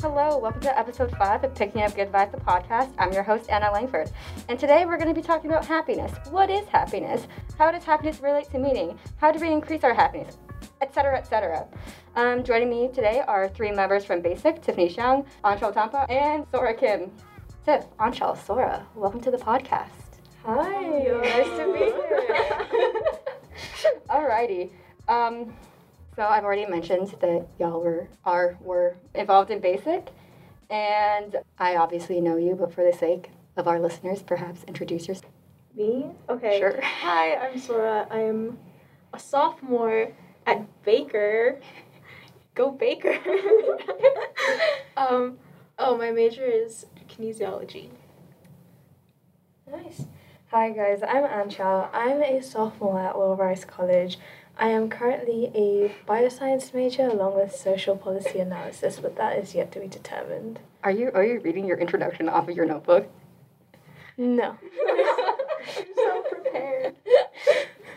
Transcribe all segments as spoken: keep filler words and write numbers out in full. Hello, welcome to episode five of Picking Up Good Vibes, the podcast. I'm your host, Anna Langford, and today we're going to be talking about happiness. What is happiness? How does happiness relate to meaning? How do we increase our happiness? Etc., et cetera. Um, joining me today are three members from BASIC, Tiffany Xiang, Anchal Tampa, and Sora Kim. Tiff, Anchal, Sora, welcome to the podcast. Hi, Hello. Nice to be here. Alrighty. Um, So I've already mentioned that y'all were are were involved in BASIC, and I obviously know you, but for the sake of our listeners, perhaps introduce yourself. Me? Okay. Sure. Hi, I'm Sora. I'm a sophomore at Baker. Go Baker. um. Oh, my major is kinesiology. Nice. Hi guys, I'm Anchal. I'm a sophomore at Will Rice College. I am currently a bioscience major along with social policy analysis, but that is yet to be determined. Are you are you reading your introduction off of your notebook? No. I'm so prepared.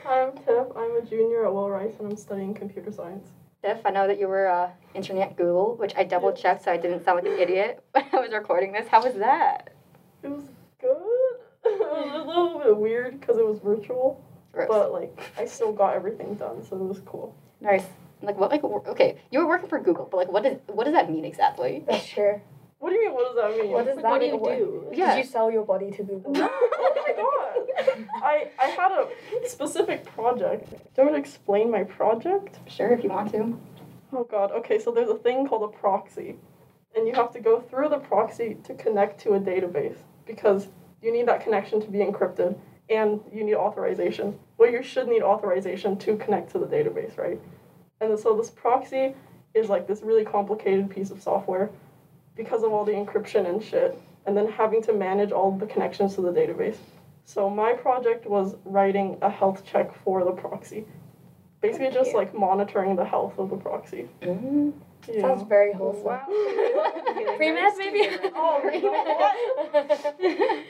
Hi, I'm Tiff. I'm a junior at Will Rice, and I'm studying computer science. Tiff, I know that you were uh, interning at Google, which I double-checked so I didn't sound like an idiot when I was recording this. How was that? It was good. It was a little bit weird because it was virtual. Gross. But, like, I still got everything done, so it was cool. Nice. Like, what, like, okay, you were working for Google, but, like, what, is, what does that mean exactly? That's true. What do you mean, what does that mean? What does like, that what mean? What do you do? Yeah. Did you sell your body to Google? No! Oh, my God! I, I had a specific project. Do you want me to explain my project? Sure, if you want to. Oh, God. Okay, so there's a thing called a proxy, and you have to go through the proxy to connect to a database, because you need that connection to be encrypted. And you need authorization. Well, you should need authorization to connect to the database, right? And so this proxy is like this really complicated piece of software because of all the encryption and shit, and then having to manage all the connections to the database. So my project was writing a health check for the proxy. Basically okay. just like monitoring the health of the proxy. Mm-hmm. Yeah. Sounds very wholesome. Wow. Pre-med maybe? Oh, pre-med.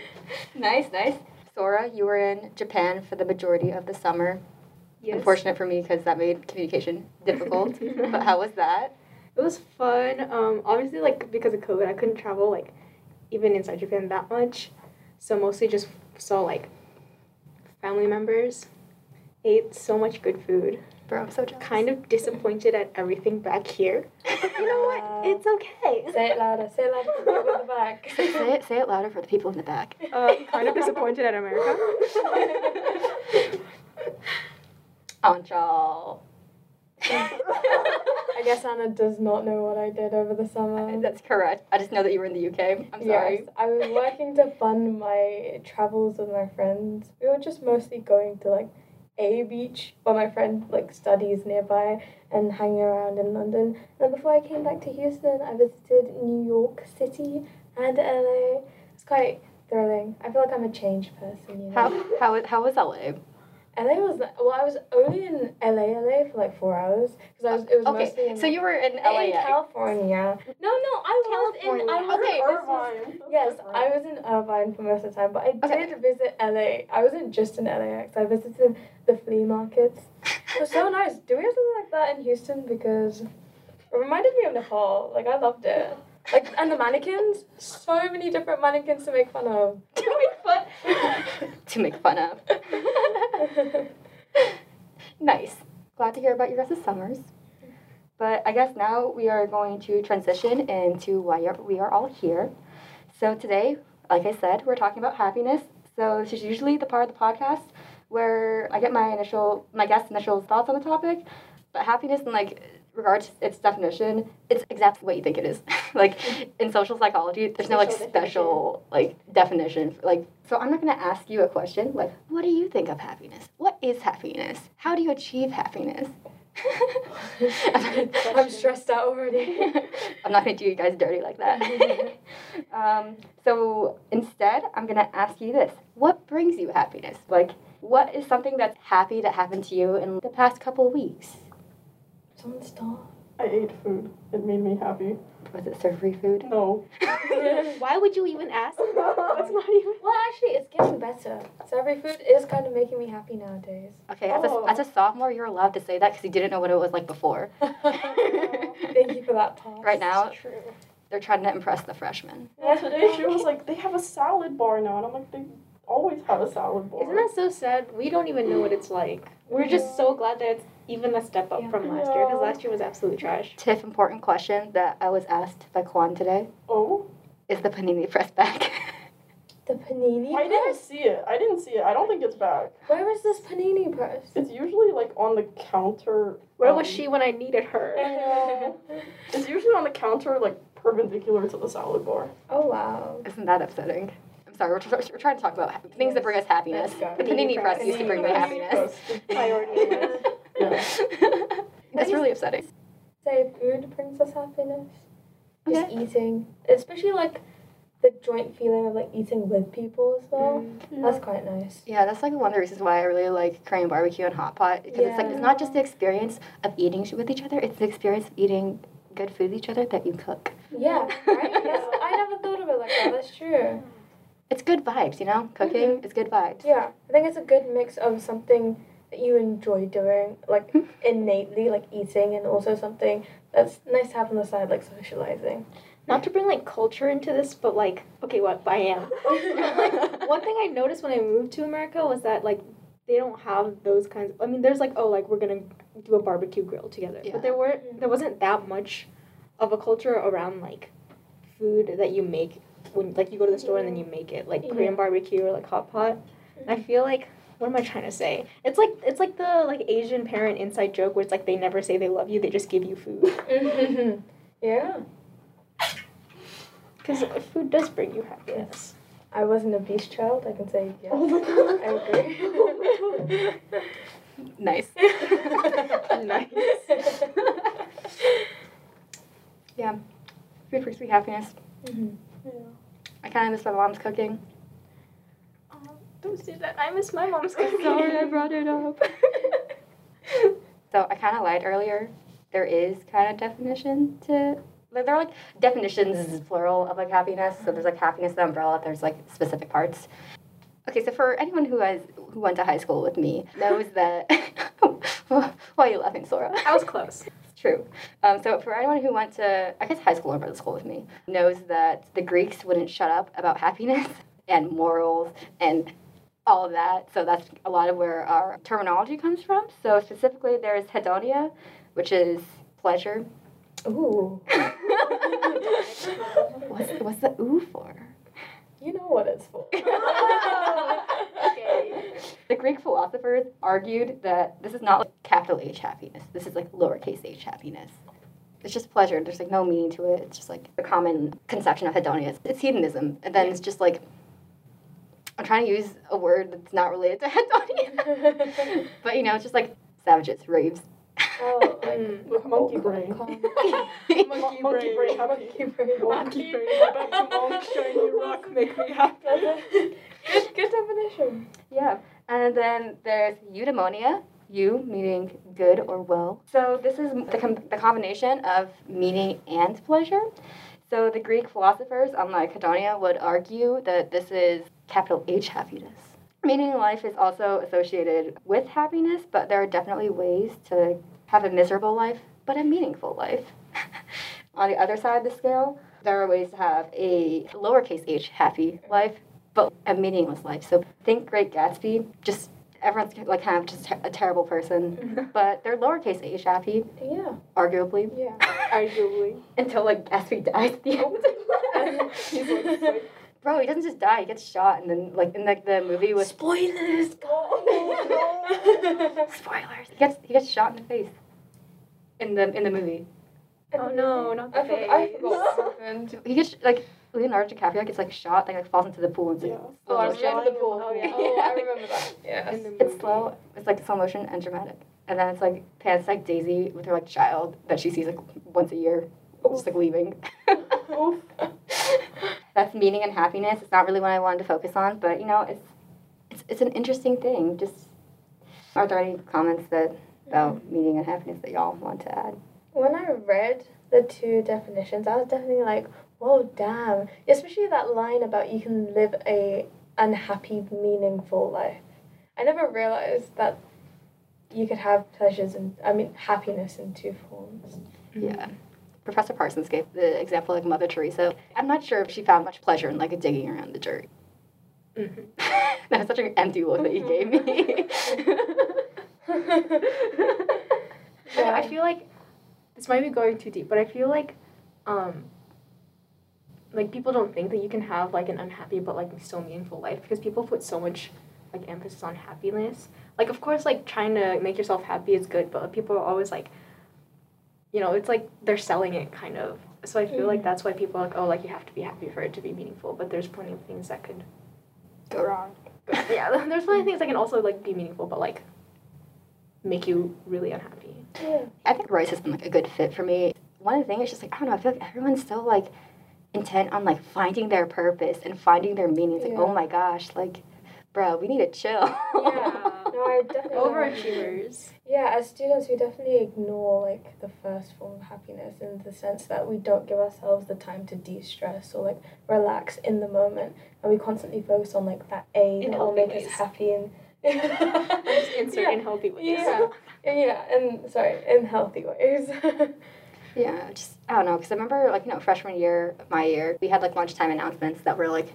Nice, nice. Sora, you were in Japan for the majority of the summer. Yes. Unfortunate for me because that made communication difficult. But how was that? It was fun. Um, obviously, like, because of COVID, I couldn't travel, like, even inside Japan that much. So mostly just saw, like, family members. Ate so much good food. Bro, I'm so jealous. Kind of disappointed at everything back here. You know what? It's okay. Say it louder. Say it louder for the people in the back. Say it, say it louder for the people in the back. Uh, kind of disappointed at America. Anchal. I guess Anna does not know what I did over the summer. That's correct. I just know that you were in the U K. I'm sorry. Yes, I was working to fund my travels with my friends. We were just mostly going to, like, a beach where my friend like studies nearby and hanging around in London. And before I came back to Houston, I visited New York City and L A. It's quite thrilling. I feel like I'm a changed person. You know? How how how was L A? L A was well. I was only in L A L A for like four hours because I was. It was okay. mostly in. So you were in L A in California. No, no, I California. was in. I was okay. in Irvine. Was, yes, Irvine. I was in Irvine for most of the time, but I okay. did visit L A. I wasn't just in L A X. I visited the flea markets. It was so nice. Do we have something like that in Houston? Because it reminded me of Nepal. Like I loved it. Like, and the mannequins, so many different mannequins to make fun of. to make fun To make fun of. Nice. Glad to hear about your guys' summers. But I guess now we are going to transition into why we are all here. So today, like I said, we're talking about happiness. So this is usually the part of the podcast where I get my initial, my guest's initial thoughts on the topic. But happiness and, like, regards to its definition, it's exactly what you think it is. Like, in social psychology, there's no, like, special, like, definition. For, like, so I'm not going to ask you a question, like, what do you think of happiness? What is happiness? How do you achieve happiness? I'm stressed out already. I'm not going to do you guys dirty like that. um, so instead, I'm going to ask you this. What brings you happiness? Like, what is something that's happy that happened to you in the past couple of weeks? Someone stop. I ate food. It made me happy. Was it savory food? No. Why would you even ask? It's not even. Well, actually, it's getting better. Savory food is kind of making me happy nowadays. Okay, oh. as, a, as a sophomore, you're allowed to say that because you didn't know what it was like before. Thank you for that, Paul. Right now, it's true. they're trying to impress the freshmen. Yeah, today she was like, they have a salad bar now. And I'm like, they always have a salad bar. Isn't that so sad? We don't even know what it's like. We're yeah. just so glad that it's even a step up yeah. from last yeah. year, because last year was absolute trash. Tiff, important question that I was asked by Kwan today. Oh? Is the panini press back? The panini I press? I didn't see it. I didn't see it. I don't think it's back. Where was this panini press? It's usually, like, on the counter. Where um, was she when I needed her? I know. It's usually on the counter, like, perpendicular to the salad bar. Oh, wow. Isn't that upsetting? I'm sorry. We're, t- we're trying to talk about ha- things that bring us happiness. The panini, panini press, press used to bring me happiness. Priority. Yeah. That's really upsetting. Say food brings us happiness. Just yeah. eating. Especially, like, the joint feeling of, like, eating with people as well. Mm. That's quite nice. Yeah, that's, like, one of the reasons why I really like Korean barbecue and hot pot. Because yeah. it's, like, it's not just the experience of eating with each other. It's the experience of eating good food with each other that you cook. Yeah, right? That's, I never thought of it like that. That's true. It's good vibes, you know? Cooking mm-hmm. is good vibes. Yeah. I think it's a good mix of something that you enjoy doing, like, innately, like, eating, and also something that's nice to have on the side, like, socializing. Not to bring, like, culture into this, but, like, okay, what, well, I am. Like, one thing I noticed when I moved to America was that, like, they don't have those kinds of, I mean, there's, like, oh, like, we're going to do a barbecue grill together. Yeah. But there were there wasn't that much of a culture around, like, food that you make when, like, you go to the store and then you make it. Like, yeah. Korean barbecue or, like, hot pot. And I feel like, what am I trying to say? It's like it's like the, like, Asian parent inside joke where it's, like, they never say they love you. They just give you food. Mm-hmm. Yeah. Because food does bring you happiness. I wasn't a beast child. I can say yes. Oh my God. I agree. Nice. Nice. Yeah. Food brings me happiness. Mm-hmm. Yeah. I kind of miss my mom's cooking. Don't do that. I miss my mom's cooking. Sorry, I brought it up. So I kind of lied earlier. There is kind of definition to... Like, there are, like, definitions, mm-hmm. plural, of, like, happiness. So there's, like, happiness, the umbrella. There's, like, specific parts. Okay, so for anyone who has who went to high school with me knows that... Why are you laughing, Sora? I was close. True. Um, so for anyone who went to, I guess, high school or middle school with me knows that the Greeks wouldn't shut up about happiness and morals and... all of that. So that's a lot of where our terminology comes from. So specifically, there's hedonia, which is pleasure. Ooh. what's, what's the ooh for? You know what it's for. Okay. The Greek philosophers argued that this is not, like, capital H happiness. This is, like, lowercase h happiness. It's just pleasure. There's, like, no meaning to it. It's just, like, the common conception of hedonia. It's hedonism. And then yeah. it's just, like, I'm trying to use a word that's not related to hedonia. But, you know, it's just, like, savages, raves. Oh, like, mm, with monkey brain. Monkey brain, monkey brain, monkey brain. Back to monk, shiny rock, make me happy. good, good definition. Yeah. And then there's eudaimonia, you meaning good or well. So this is the, com- the combination of meaning and pleasure. So the Greek philosophers, unlike hedonia, would argue that this is capital H happiness. Meaning life is also associated with happiness, but there are definitely ways to have a miserable life, but a meaningful life. On the other side of the scale, there are ways to have a lowercase h happy life, but a meaningless life. So think Great Gatsby, just everyone's, like, kind of just a terrible person, mm-hmm. but they're lowercase h happy. Yeah. Arguably. Yeah. Arguably. Until, like, Gatsby dies at the end. He's like, bro, he doesn't just die, he gets shot, and then, like, in, like, the movie with... Spoilers! Oh, spoilers! He gets he gets shot in the face. In the in the movie. Oh, no, not the I face. Forgot, I forgot what happened. He gets, like, Leonardo DiCaprio gets, like, shot, and, like, falls into the pool, and, like... Yeah. Oh, I was in the pool. Oh, yeah. Oh, I remember that. Yeah. It's slow, it's, like, slow motion and dramatic. And then it's, like, pants, like, Daisy with her, like, child that she sees, like, once a year. Oof. Just, like, leaving. Oof. That's meaning and happiness. It's not really what I wanted to focus on, but, you know, it's it's, it's an interesting thing. Just, are there any comments that about meaning and happiness that y'all want to add? When I read the two definitions, I was definitely like, whoa, damn. Especially that line about you can live a unhappy, meaningful life. I never realized that you could have pleasures and, I mean, happiness in two forms. Yeah. Professor Parsons gave the example of Mother Teresa. I'm not sure if she found much pleasure in like digging around the dirt. Mm-hmm. That was such an empty look mm-hmm. that you gave me. Yeah. I feel like this might be going too deep, but I feel like um, like people don't think that you can have like an unhappy but like still meaningful life, because people put so much like emphasis on happiness. Like, of course, like trying to make yourself happy is good, but people are always like, you know, it's like they're selling it kind of. So I feel mm. like that's why people are like, oh, like you have to be happy for it to be meaningful. But there's plenty of things that could go wrong. Go, yeah, there's plenty of things that can also like be meaningful, but like make you really unhappy. Yeah. I think Royce has been like a good fit for me. One of the things is just like, I don't know, I feel like everyone's so like intent on like finding their purpose and finding their meaning. It's yeah. like, oh my gosh, like, bro, we need to chill. Yeah. No, I definitely overachievers. Yeah, as students, we definitely ignore like the first form of happiness, in the sense that we don't give ourselves the time to de-stress or like relax in the moment, and we constantly focus on like that A that will make ways. us happy and just insert yeah. in healthy ways. Yeah, yeah, and sorry, in healthy ways. Yeah, just I don't know, because I remember like you know freshman year, my year, we had like lunchtime announcements that were like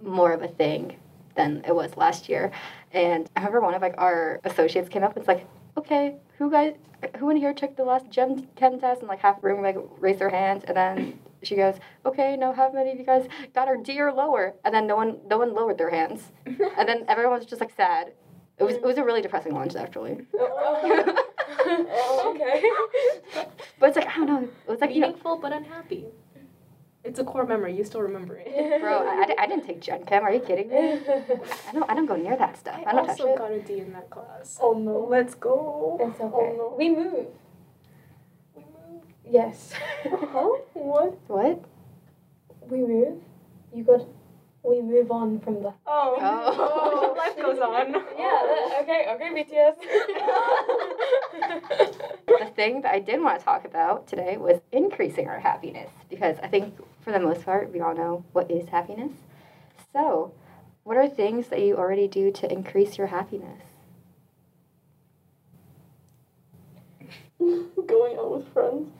more of a thing than it was last year. And I remember one of like our associates came up and was like, okay, who guys, who in here took the last gem chem test? And like half the room like raised their hands, and then she goes, okay, now how many of you guys got our D or lower? And then no one no one lowered their hands. And then everyone was just like sad. It was it was a really depressing lunch actually. Oh, oh okay. But it's like I don't know. It was like meaningful, you know, but unhappy. It's a core memory. You still remember it. Bro, I, I, I didn't take Gen Chem. Are you kidding me? I don't, I don't go near that stuff. I, I don't touch it. I also got a D in that class. Oh, no. Let's go. It's okay. Oh, no. We moved. We moved. Yes. Huh? What? What? We move. You got... We move on from the... Oh. Oh. Life goes on. Yeah. Okay. Okay, B T S. The thing that I did want to talk about today was increasing our happiness, because I think for the most part, we all know what is happiness. So what are things that you already do to increase your happiness? Going out with friends.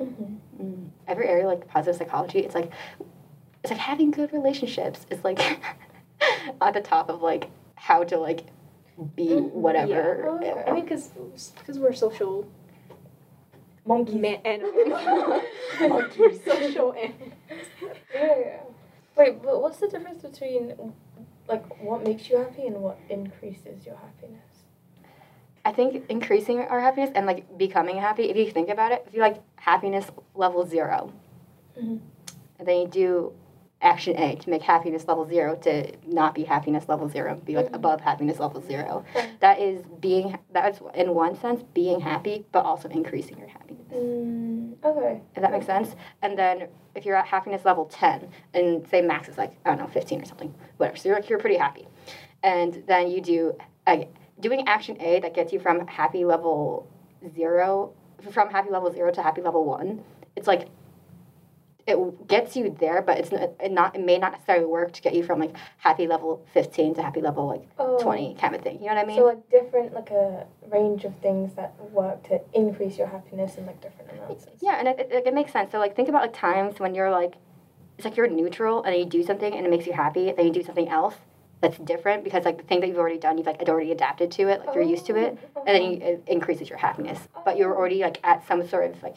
Mm-hmm. Mm. Every area, like positive psychology, it's like... It's like having good relationships is like at the top of like how to like be whatever. Yeah. Uh, I mean, cause, cause we're social monkeys. Man- animals. Monkeys. Social animals. Yeah, yeah. Wait, but what's the difference between like what makes you happy and what increases your happiness? I think increasing our happiness and like becoming happy, if you think about it, if you like happiness level zero, mm-hmm. and then you do action A to make happiness level zero to not be happiness level zero, be like mm-hmm. above happiness level zero. That is being, that's in one sense being happy, but also increasing your happiness. Mm, okay. Does that make sense? And then if you're at happiness level ten, and say max is like, I don't know, fifteen or something, whatever. So you're like, you're pretty happy. And then you do, uh, doing action A that gets you from happy level zero, from happy level zero to happy level one, it's like, it gets you there, but it's not, it not. It may not necessarily work to get you from like happy level fifteen to happy level like oh. twenty kind of thing. You know what I mean? So like different, like a range of things that work to increase your happiness in like different amounts. Yeah, and it, it, it makes sense. So like think about like times when you're like, it's like you're neutral and you do something and it makes you happy, and then you do something else that's different, because like the thing that you've already done, you've like already adapted to it, like oh. you're used to it, and then you, it increases your happiness. Oh. But you're already like at some sort of like.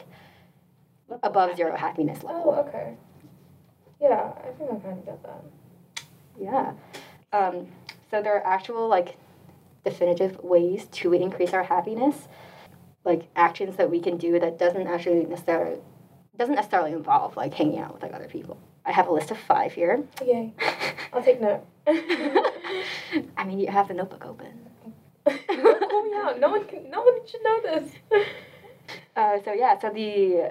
Above zero happiness level. Oh, okay. Yeah, I think I kind of get that. Yeah. Um, so there are actual, like, definitive ways to increase our happiness, like actions that we can do that doesn't actually necessarily, doesn't necessarily involve, like, hanging out with, like, other people. I have a list of five here. Yay. I'll take note. I mean, you have the notebook open. Don't call me out. No one can, no one should know this. Uh, so, yeah, so the...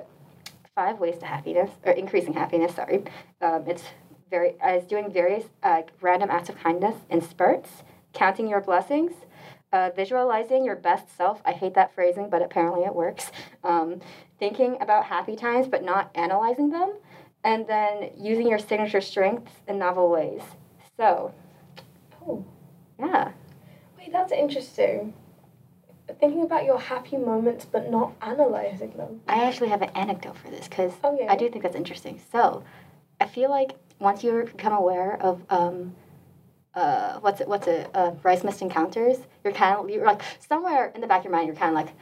Five ways to happiness, or increasing happiness, sorry. Um, it's very, uh, it's doing various uh, random acts of kindness in spurts, counting your blessings, uh, visualizing your best self. I hate that phrasing, but apparently it works. Um, thinking about happy times, but not analyzing them. And then using your signature strengths in novel ways. So, oh, yeah. Wait, that's interesting. thinking about your happy moments but not analyzing them. I actually have an anecdote for this because okay. I do think that's interesting. So I feel like once you become aware of um, uh, what's it, what's it, uh, Rice Missed Encounters, you're kind of you're like somewhere in the back of your mind you're kind of like,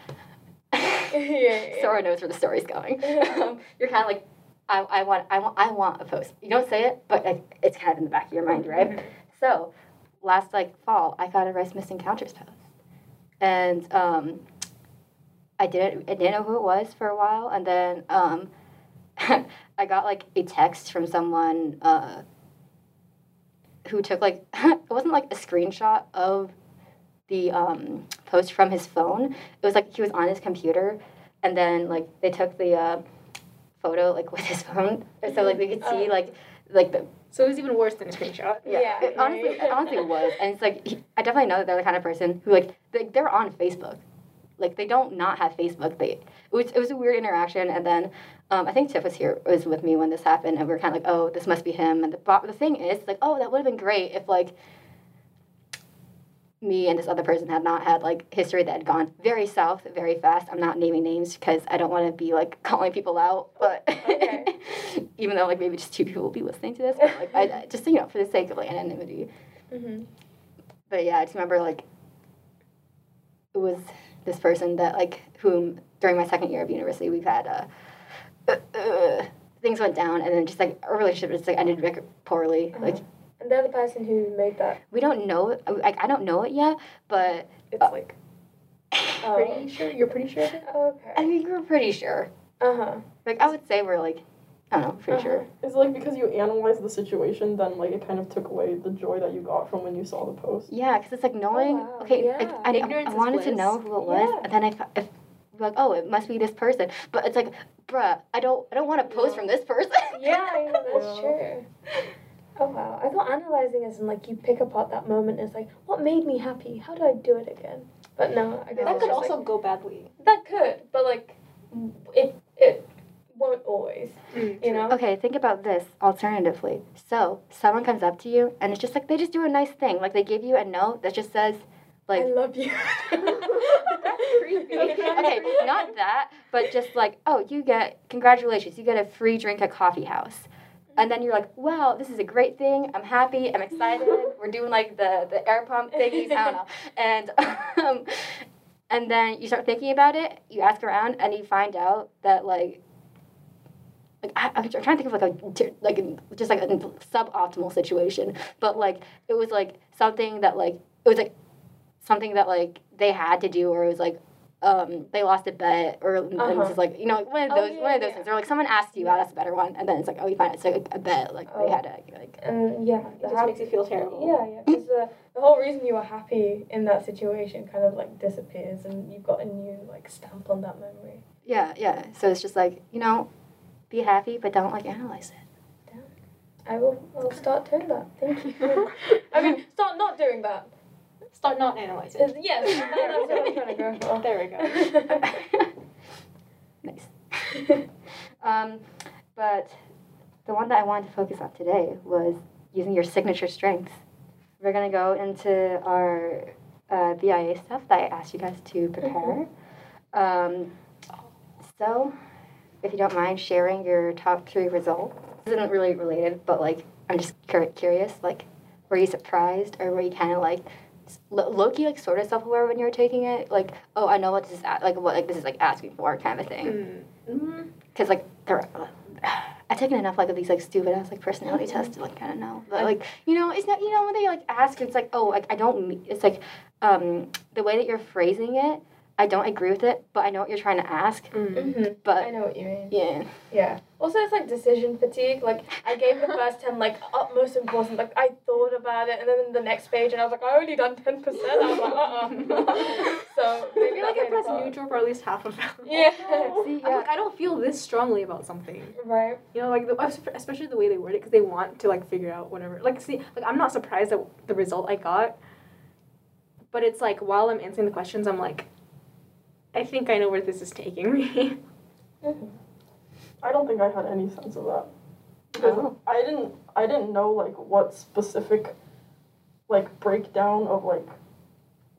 yeah, yeah. Sora knows where the story's going. Yeah. You're kind of like, I, I want I want I want a post. You don't say it, but like, it's kind of in the back of your mind, right? Mm-hmm. So last like fall, I got a Rice Missed Encounters post. And um, I didn't I didn't know who it was for a while, and then um, I got like a text from someone uh, who took like it wasn't like a screenshot of the um, post from his phone. It was like he was on his computer, and then like they took the uh, photo like with his phone, so like they could see like like the. So it was even worse than a screenshot. Yeah, yeah. It honestly, it honestly was. And it's like, he, I definitely know that they're the kind of person who, like, they, they're on Facebook. Like, they don't not have Facebook. They, it was, it was a weird interaction. And then um, I think Tiff was here, was with me when this happened. And we were kind of like, oh, this must be him. And the the thing is, like, oh, that would have been great if, like, me and this other person had not had, like, history that had gone very south, very fast. I'm not naming names because I don't want to be, like, calling people out. But... Okay. Even though, like, maybe just two people will be listening to this, but, like, I, I just, you know, for the sake of, like, anonymity. Mm-hmm. But, yeah, I just remember, like, it was this person that, like, whom, during my second year of university, we've had, uh, uh, uh things went down, and then just, like, our relationship just, like, ended like, poorly, uh-huh. like. And they're the person who made that. We don't know, like, I don't know it yet, but. It's, uh, like, um, pretty sure? You're pretty sure? Oh, okay. I mean, we're pretty sure. Uh-huh. Like, I would say we're, like, I don't know, for uh-huh. sure. Is it, like, because you analyzed the situation, then, like, it kind of took away the joy that you got from when you saw the post? Yeah, because it's, like, knowing, oh, wow. okay, yeah. like, I, I, I wanted bliss. to know who it was, yeah. and then I thought, if, like, oh, it must be this person. But it's, like, bruh, I don't I don't want to post yeah. from this person. Yeah, I know, that's true. Oh, wow. I thought analyzing is, in, like, you pick apart that moment, and it's, like, what made me happy? How do I do it again? But no, I guess That could just, also like, go badly. That could, but, like, it it... won't always, you know? Okay, think about this alternatively. So, someone comes up to you, and it's just like, they just do a nice thing. Like, they give you a note that just says, like... I love you. That's creepy. Okay, not that, but just like, oh, you get, congratulations, you get a free drink at Coffee House. And then you're like, wow, this is a great thing. I'm happy. I'm excited. We're doing, like, the, the air pump thingies. I don't know. And, um, and then you start thinking about it. You ask around, and you find out that, like... Like I, I'm trying to think of like a like just like a suboptimal situation, but like it was like something that like it was like something that like they had to do, or it was like um they lost a bet, or uh-huh. and it was like you know like one of those oh, yeah, one of those yeah. things, or like someone asked you, oh, that's a better one, and then it's like oh you find it. It's like a bet like oh. they had to like um yeah it just makes you feel terrible yeah yeah because the the whole reason you were happy in that situation kind of like disappears, and you've got a new like stamp on that memory. Yeah yeah so it's just like you know. Be happy, but don't, like, analyze it. Yeah. I will I'll start doing that. Thank you. I mean, start not doing that. Start not analyzing. It's, yes, that's what I'm trying to go for. There we go. Nice. um, but the one that I wanted to focus on today was using your signature strengths. We're going to go into our uh, B I A stuff that I asked you guys to prepare. Mm-hmm. um, so... If you don't mind sharing your top three results. This isn't really related, but, like, I'm just curious. Like, were you surprised, or were you kind of, like, low-key, like, sort of self-aware when you were taking it? Like, oh, I know what this is, like, what like this is, like, asking for kind of thing. Because, mm-hmm. like, I've taken enough, like, of these, like, stupid-ass, like, personality mm-hmm. tests to, like, kind of know. But, like, you know, it's not, you know, when they, like, ask, it's like, oh, like, I don't, it's like, um, the way that you're phrasing it, I don't agree with it, but I know what you're trying to ask. Mm-hmm. But I know what you mean. Yeah. Yeah. Also, it's like decision fatigue. Like, I gave the first ten, like, utmost importance. Like, I thought about it, and then in the next page, and I was like, I only done ten percent. I was like, uh-uh. So, maybe I can press neutral for at least half of them. Yeah. See, yeah. I'm like, I don't feel this strongly about something. Right. You know, like, the, especially the way they word it, because they want to, like, figure out whatever. Like, see, like, I'm not surprised at the result I got, but it's like, while I'm answering the questions, I'm like, I think I know where this is taking me. Mm-hmm. I don't think I had any sense of that. Because oh. I didn't I didn't know like what specific like breakdown of like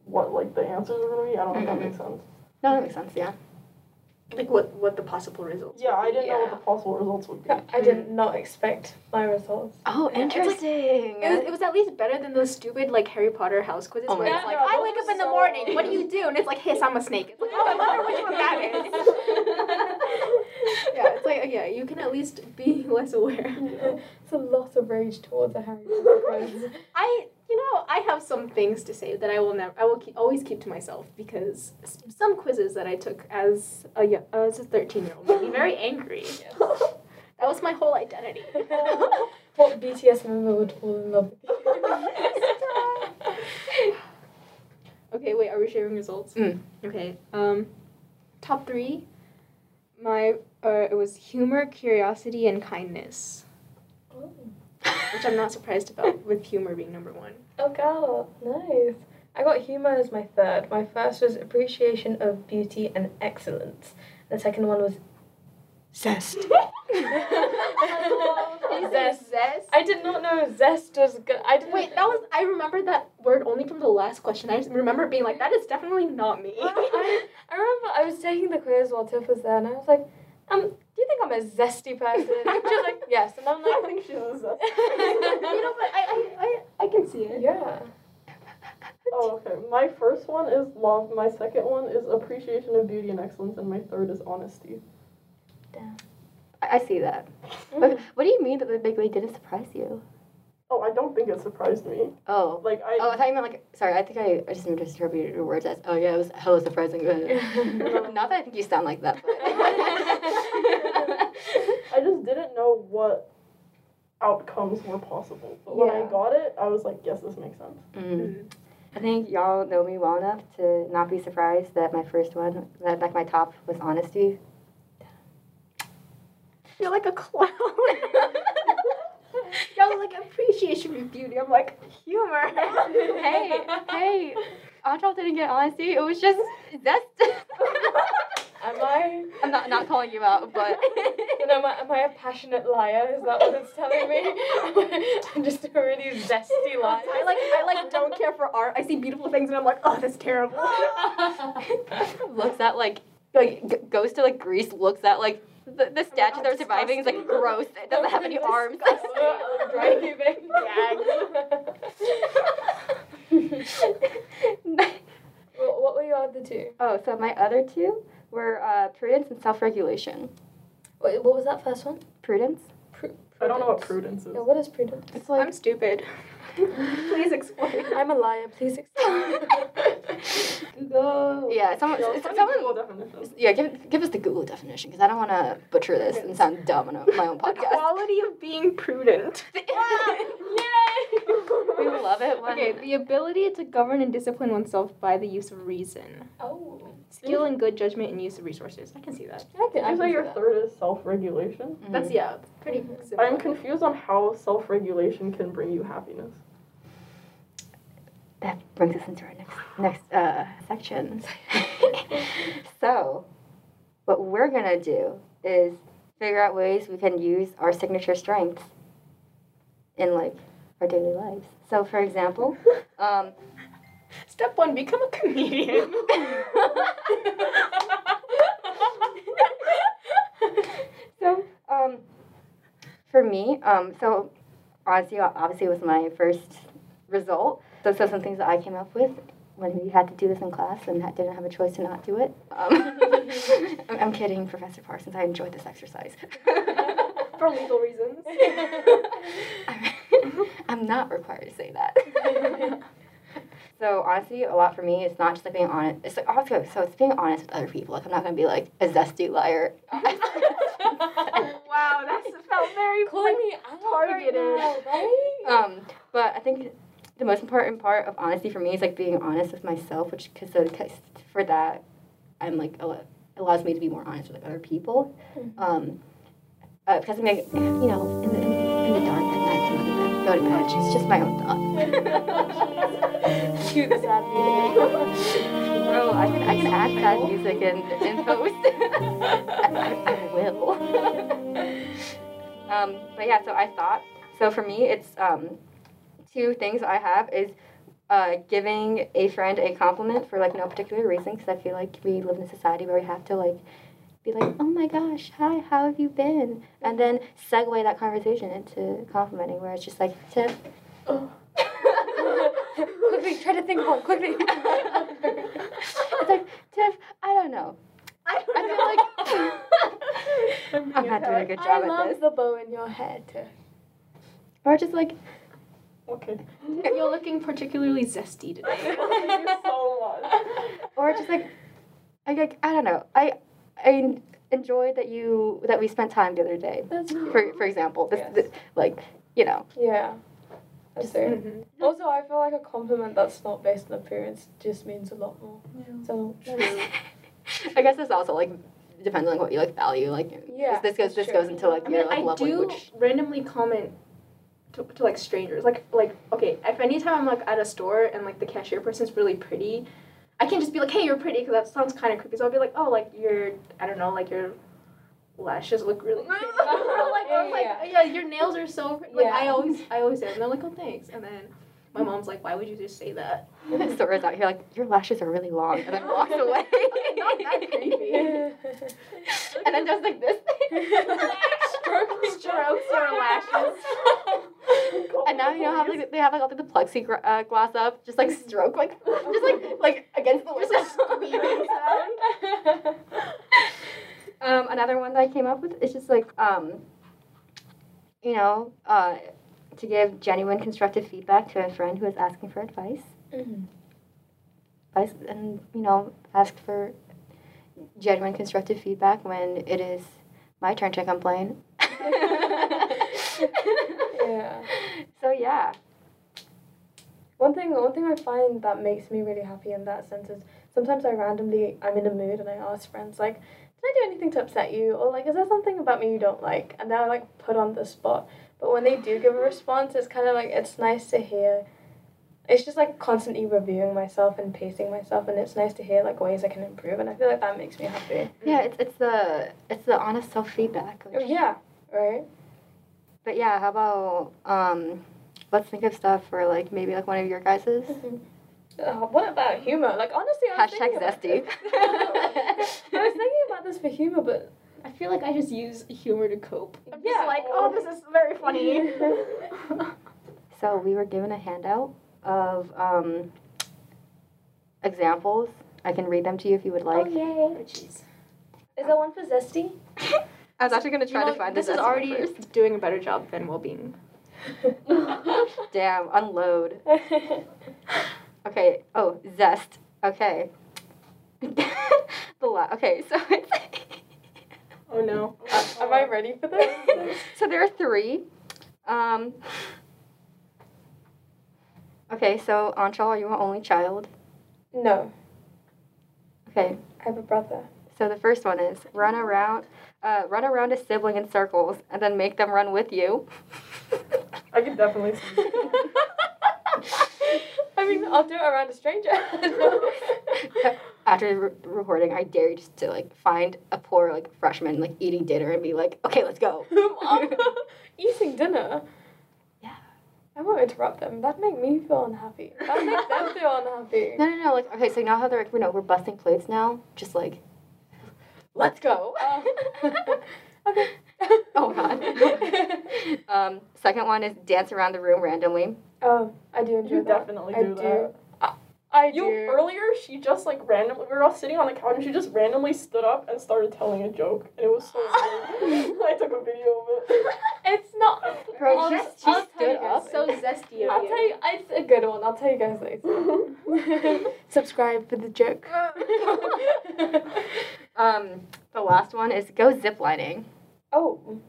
what like the answers are going to be. I don't know if that makes sense. No, that makes sense, yeah. Like what, what the possible results yeah, would be. I didn't yeah. know what the possible results would be. I did not expect my results. Oh, interesting. Like, it, was, it was at least better than those stupid like Harry Potter house quizzes oh where it's God. like, no, I wake up so in the morning, what do you do? And it's like, hiss, I'm a snake. It's like, oh, I wonder which one that is. Yeah, it's like, yeah, you can at least be less aware. Yeah. It's a lot of rage towards a Harry Potter quiz. I... You know, I have some things to say that I will never, I will keep, always keep to myself because some quizzes that I took as a young, as a thirteen-year-old made me very angry. Yes. That was my whole identity. Oh, what B T S member would fall in love with you? Okay, wait, are we sharing results? Mm. Okay, um, top three, my, uh, it was humor, curiosity, and kindness. Oh. Which I'm not surprised about, with humor being number one. Oh, God, nice. I got humor as my third. My first was appreciation of beauty and excellence. The second one was zest. Is zest. Zest? I did not know zest was good. I didn't Wait, that was, I remember that word only from the last question. I just remember being like, that is definitely not me. Well, I, I remember I was taking the quiz while Tiff was there, and I was like, um... do you think I'm a zesty person? She's like, yes. And I'm like, I think she was zesty. You know, but I, I, I, I can see it. Yeah. Oh, okay. My first one is love. My second one is appreciation of beauty and excellence. And my third is honesty. Damn. I, I see that. Mm. But what do you mean that the big lady didn't surprise you? Oh, I don't think it surprised me. Oh. Like, I... Oh, I thought you meant, like... Sorry, I think I, I just misinterpreted your words as, oh, yeah, it was hella surprising. Not that I think you sound like that, but... I just didn't know what outcomes were possible. But when yeah. I got it, I was like, yes, this makes sense. Mm. I think y'all know me well enough to not be surprised that my first one, that, like, my top was honesty. You're like a clown. Y'all like appreciation of beauty. I'm like humor. hey, hey. Anchal didn't get honesty. It was just that's. Am I? I'm not not calling you out, but. And am I am I a passionate liar? Is that what it's telling me? I'm just a really zesty liar. I like I like don't care for art. I see beautiful things and I'm like, oh, that's terrible. Looks at like like goes to like Greece. Looks at like. The, the statue they're surviving is, like, gross. It doesn't have any arms. Well, what were your other two? Oh, so my other two were uh, prudence and self-regulation. Wait, what was that first one? Prudence. Pr- prudence. I don't know what prudence is. Yeah, what is prudence? It's like, I'm stupid. Please explain. I'm a liar. Please explain. No. Yeah, someone. No, someone yeah, give give us the Google definition because I don't want to butcher this and sound dumb on a, my own podcast. The quality of being prudent. Yeah. Yay! We love it. When okay, the ability to govern and discipline oneself by the use of reason. Oh. Skill and good judgment and use of resources. I can see that. I can. I can so your that. third is self-regulation. Mm-hmm. That's yeah, pretty. Mm-hmm. Similar. I'm confused on how self-regulation can bring you happiness. That brings us into our next next uh, section. So, what we're gonna do is figure out ways we can use our signature strengths in like our daily lives. So, for example, um, step one: become a comedian. So, um, for me, um, so honestly, obviously, it was my first result. So, so some things that I came up with when we had to do this in class and didn't have a choice to not do it. Um, I'm kidding, Professor Parsons. I enjoyed this exercise. For legal reasons. I'm not required to say that. So, honestly, a lot for me, it's not just like being honest. It's like, also, so it's being honest with other people. Like, I'm not going to be like a zesty liar. Wow, that felt very calling me targeted. Right? Um, but I think. The most important part of honesty for me is, like, being honest with myself, which, because for that, I'm, like, allows me to be more honest with like, other people. Mm-hmm. Um, uh, because I'm, like, you know, in the, in the dark at night, you know, go to bed. It's just my own thoughts. Cute, sad meeting. Bro, I can, I can add sad music in, in post. I, I will. um, but, yeah, so I thought, so for me, it's, um... two things I have is uh, giving a friend a compliment for, like, no particular reason, because I feel like we live in a society where we have to, like, be like, oh my gosh, hi, how have you been? And then segue that conversation into complimenting, where it's just like, Tiff, oh. Quickly, try to think more, quickly. It's like, Tiff, I don't know. I don't I feel know. Like I'm not doing a good job I at this. I love the bow in your hair, Tiff. Or just like, okay. You're looking particularly zesty today. Thank you so much. Or just like, I like, I don't know. I I enjoyed that you that we spent time the other day. That's for cute. For example, this, yes. this like you know. Yeah. That's just, mm-hmm. Also, I feel like a compliment that's not based on appearance just means a lot more. Yeah. So. Yeah. I guess it's also like depends on what you like value. Like yeah, this goes this true. goes into like I your mean, like, I love do language. Randomly comment. To, to like strangers, like like okay, if anytime I'm like at a store and like the cashier person's really pretty, I can't just be like, hey, you're pretty, because that sounds kind of creepy. So I'll be like, oh, like your I don't know, like your lashes look really pretty. Or like, yeah, or like yeah. yeah, your nails are so pretty. Like yeah. I always I always say, and they're like, oh, thanks. And then my mom's like, why would you just say that? Sora's out here like, your lashes are really long, and then walks away. Not that creepy. And then does like this thing. Strokes her lashes. And now you know how like, they have like all the plexi gr- uh, glass up, just like stroke like, just like like against the wall. Just a squeezing sound. um, another one that I came up with is just like um, you know, uh. to give genuine constructive feedback to a friend who is asking for advice. Mm-hmm. Advice, and, you know, ask for genuine constructive feedback when it is my turn to complain. Yeah. So, yeah. One thing, one thing I find that makes me really happy in that sense is sometimes I randomly, I'm in a mood and I ask friends, like, did I do anything to upset you? Or, like, is there something about me you don't like? And then I, like, put on the spot. But when they do give a response, it's kind of like, it's nice to hear. It's just like constantly reviewing myself and pacing myself, and it's nice to hear like ways I can improve, and I feel like that makes me happy. Yeah, it's it's the it's the honest self-feedback. Which, yeah, right? But yeah, how about, um, let's think of stuff for like maybe like one of your guys's. Mm-hmm. Uh, what about humor? Like honestly, I was Hashtag thinking about zesty. I was thinking about this for humor, but... I feel like I just use humor to cope. I'm yeah. just like, oh, this is very funny. So we were given a handout of um, examples. I can read them to you if you would like. Oh, yay. Oh, jeez. Is that one for zesty? I was actually going to try you know, to find this. This is already first. doing a better job than well-being. Damn, unload. Okay, oh, zest. Okay. the la- Okay, so it's... Oh no. Uh, am I ready for this? So there are three. Um, okay, so Anchal, are you an only child? No. Okay. I have a brother. So the first one is run around uh, run around a sibling in circles and then make them run with you. I can definitely see that. I mean, I'll do it around a stranger. After re- recording, I dare you just to, like, find a poor, like, freshman, like, eating dinner and be like, okay, let's go. Eating dinner? Yeah. I won't interrupt them. That'd make me feel unhappy. That'd make them feel unhappy. No, no, no. Like, okay, so you know how they're, like, we know we're busting plates now? Just, like, let's go. Um, okay. Oh, God. um, second one is dance around the room randomly. Oh, I do enjoy you that. Definitely I do, do that. I, I you, do. Earlier, she just, like, randomly... We were all sitting on the couch, and she just randomly stood up and started telling a joke. And it was so weird. I took a video of it. It's not... Bro, she, she stood you up. It's so zesty of you. I'll tell you... It's a good one. I'll tell you guys later. Subscribe for the joke. um, the last one is go ziplining. Oh,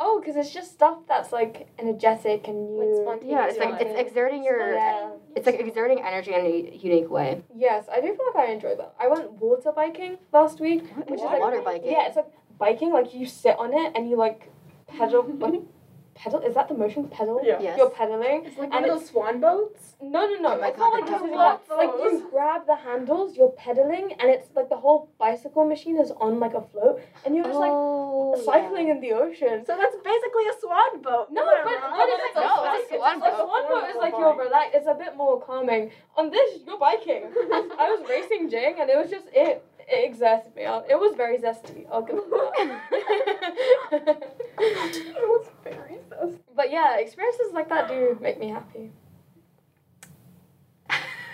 oh, because it's just stuff that's like energetic and you. Like yeah, it's like it's exerting your. Yeah. It's like exerting energy in a unique way. Yes, I do feel like I enjoy that. I went water biking last week, what? which what? is like water biking. Yeah, it's like biking. Like you sit on it and you like pedal, like pedal. Is that the motion pedal? Yeah. Yes. You're pedaling. It's like one of those swan boats. No, no, no. Oh my God, it's not like just like you grab the handles, you're pedaling, and it's like the whole bicycle machine is on like a float, and you're just oh, like cycling yeah. in the ocean. So that's basically a swan boat. No, but, but it's like no, a swan boat. A swan boat is like you're relaxed. It's a bit more calming. On this, you're biking. I was racing Jing, and it was just it. It exerted me. It was very zesty. I'll give it that. It was very zesty. But yeah, experiences like that do make me happy.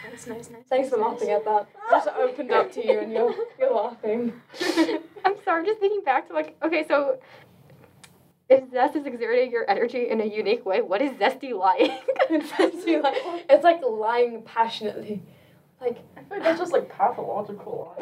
That's nice, nice. Thanks for laughing at that. I just opened up to you and you're you're laughing. I'm sorry. I'm just thinking back to like, okay, so if zest is exerting your energy in a unique way, what is zesty like? Zesty like it's like lying passionately. Like I feel like that's just like pathological.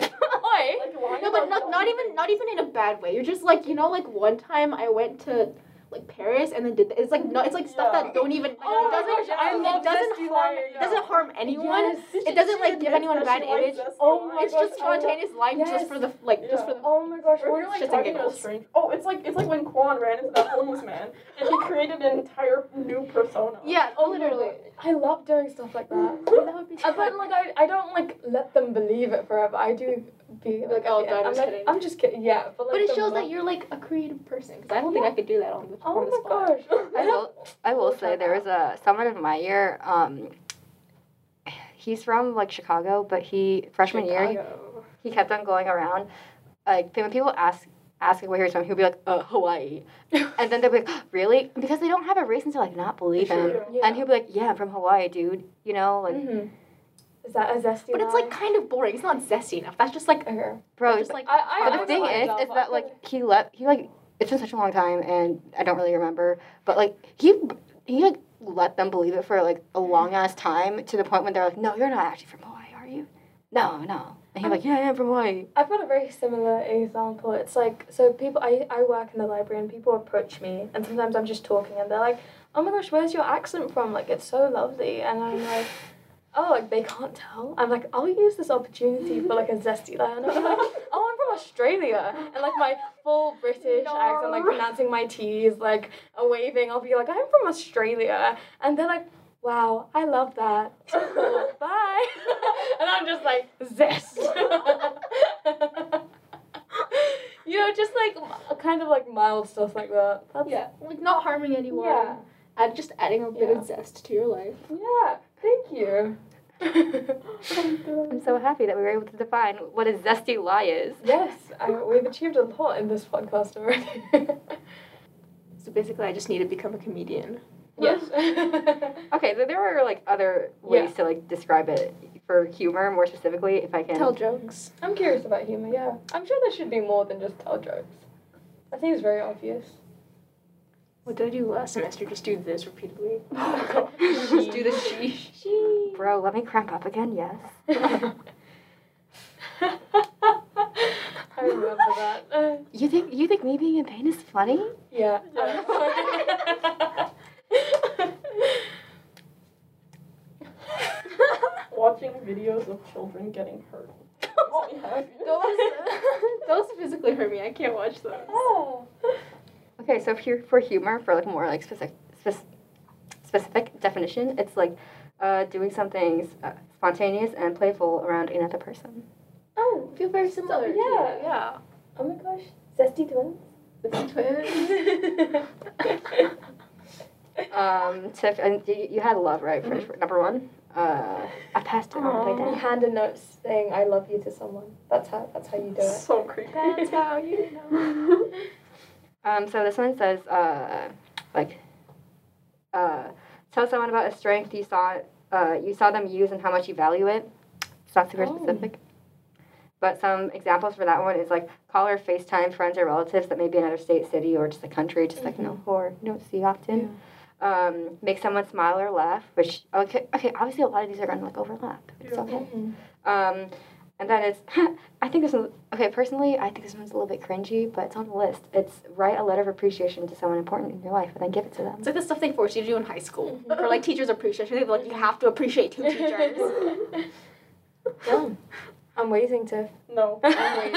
Like, no, but not not even not even in a bad way. You're just like, you know, like one time I went to like Paris and then did that. It's like no, it's like yeah. stuff that don't even. Oh it doesn't, gosh, I love it doesn't harm. It doesn't harm anyone. Yes. It doesn't like give anyone a bad image. Oh my it's gosh, just spontaneous lying yes. just for the like yeah. just for the. Oh my gosh, we're like shits and giggles. Oh, it's like it's like when Quan ran into that homeless man and he created an entire new persona. Yeah, oh, literally. I love doing stuff like that. That would be. But like I I don't like let them believe it forever. I do. Be like, oh, God, I'm, like, I'm just kidding. Yeah, but, like, but it shows that you're like a creative person. Because I don't yeah. think I could do that on the, oh on the spot. Oh my gosh! I will. I will say there was a someone in my year. Um, he's from like Chicago, but he freshman Chicago. year he, he kept on going around. Like when people ask asking where he was from, he'll be like, uh, Hawaii, and then they'll be like, oh, really? Because they don't have a reason to like not believe him, yeah. and he'll be like, yeah, I'm from Hawaii, dude. You know, like. Mm-hmm. Is that a zesty But line? It's, like, kind of boring. It's not zesty enough. That's just, like... Okay. Bro, just, like... I, I, but the I thing is, is that, like, he left... He, like... It's been such a long time, and I don't really remember. But, like, he, he like, let them believe it for, like, a long-ass time to the point when they're like, no, you're not actually from Hawaii, are you? No, no. And he's um, like, yeah, I am from Hawaii. I've got a very similar example. It's, like... So, people... I, I work in the library, and people approach me, and sometimes I'm just talking, and they're like, oh, my gosh, where's your accent from? Like, it's so lovely. And I'm like... Oh, like, they can't tell. I'm like, I'll use this opportunity for, like, a zesty line. I'm like, oh, I'm from Australia. And, like, my full British no. accent, like, pronouncing my T's, like, a waving. I'll be like, I'm from Australia. And they're like, wow, I love that. So cool. Bye. And I'm just like, zest. You know, just, like, kind of, like, mild stuff like that. That's, yeah, like, not harming anyone. Yeah. And just adding a bit yeah. of zest to your life. Yeah. Thank you. I'm so happy that we were able to define what a zesty lie is. Yes, I, we've achieved a lot in this podcast already. So basically, I just need to become a comedian. Yes. Okay, so there are like other ways yeah. to like describe it for humor more specifically, if I can. Tell jokes. I'm curious about humor. Yeah, I'm sure there should be more than just tell jokes. I think it's very obvious. What did I do last semester? Just do this repeatedly. Oh, just do the sheesh. Bro, let me cramp up again, yes. I remember that. Uh, you think you think me being in pain is funny? Yeah. yeah. Watching videos of children getting hurt. Oh, yeah. those, those physically hurt me. I can't watch those. Oh. Okay, so here for humor, for like more like specific spec- specific definition, it's like uh, doing something uh, spontaneous and playful around another person. Oh, I feel very similar. So, yeah, yeah, yeah. Oh my gosh, zesty twins. Zesty twins. um, Tiff, and you, you had love, right? For, for number one, uh, I passed it all the way down. You hand a note saying "I love you" to someone. That's how. That's how you do it. So creepy. That's how you know. Um, so this one says, uh, like, uh, tell someone about a strength you saw, uh, you saw them use and how much you value it. It's not super oh. specific. But some examples for that one is, like, call or FaceTime friends or relatives that may be in another state, city, or just a country, just, mm-hmm. like, you know, or you don't see often. Yeah. Um, make someone smile or laugh, which, okay, okay, obviously a lot of these are going to, like, overlap. It's okay. Mm-hmm. Um, and then it's, I think this one, okay, personally, I think this one's a little bit cringy, but it's on the list. It's write a letter of appreciation to someone important in your life, and then give it to them. It's like the stuff they force you to do in high school. Mm-hmm. Or, like, teachers' appreciation. They're like, you have to appreciate two teachers. Dumb. I'm waiting, Tiff. No, I'm waiting.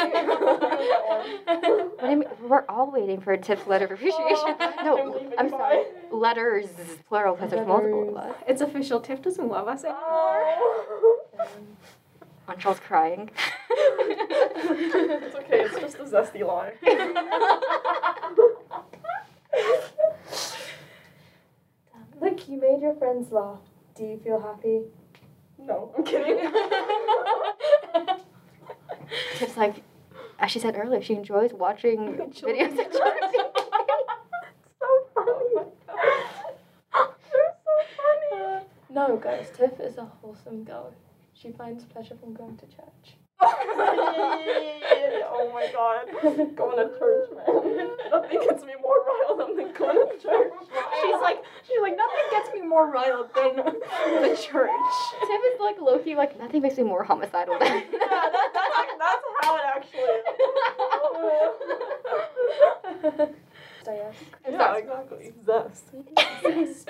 I mean, we're all waiting for a Tiff's letter of appreciation. Oh, no, I'm, I'm sorry. Letters, plural, because there's multiple of us. It's official. Tiff doesn't love us anymore. Oh. Anchal's crying. It's okay. It's just a zesty line. Look, you made your friends laugh. Do you feel happy? No, I'm kidding. Tiff's like, as she said earlier, she enjoys watching videos of children. So funny. Oh, they're so funny. Uh, no, guys, Tiff is a wholesome girl. She finds pleasure from going to church. Oh my god. Going to church, man. Nothing gets me more riled than going to church. She's like, she's like, nothing gets me more riled than the church. Tiff is like low-key, like, nothing makes me more homicidal than. Yeah, that, that's, like, that's how it actually is. Zest. Yeah, exactly. Zest. Zest.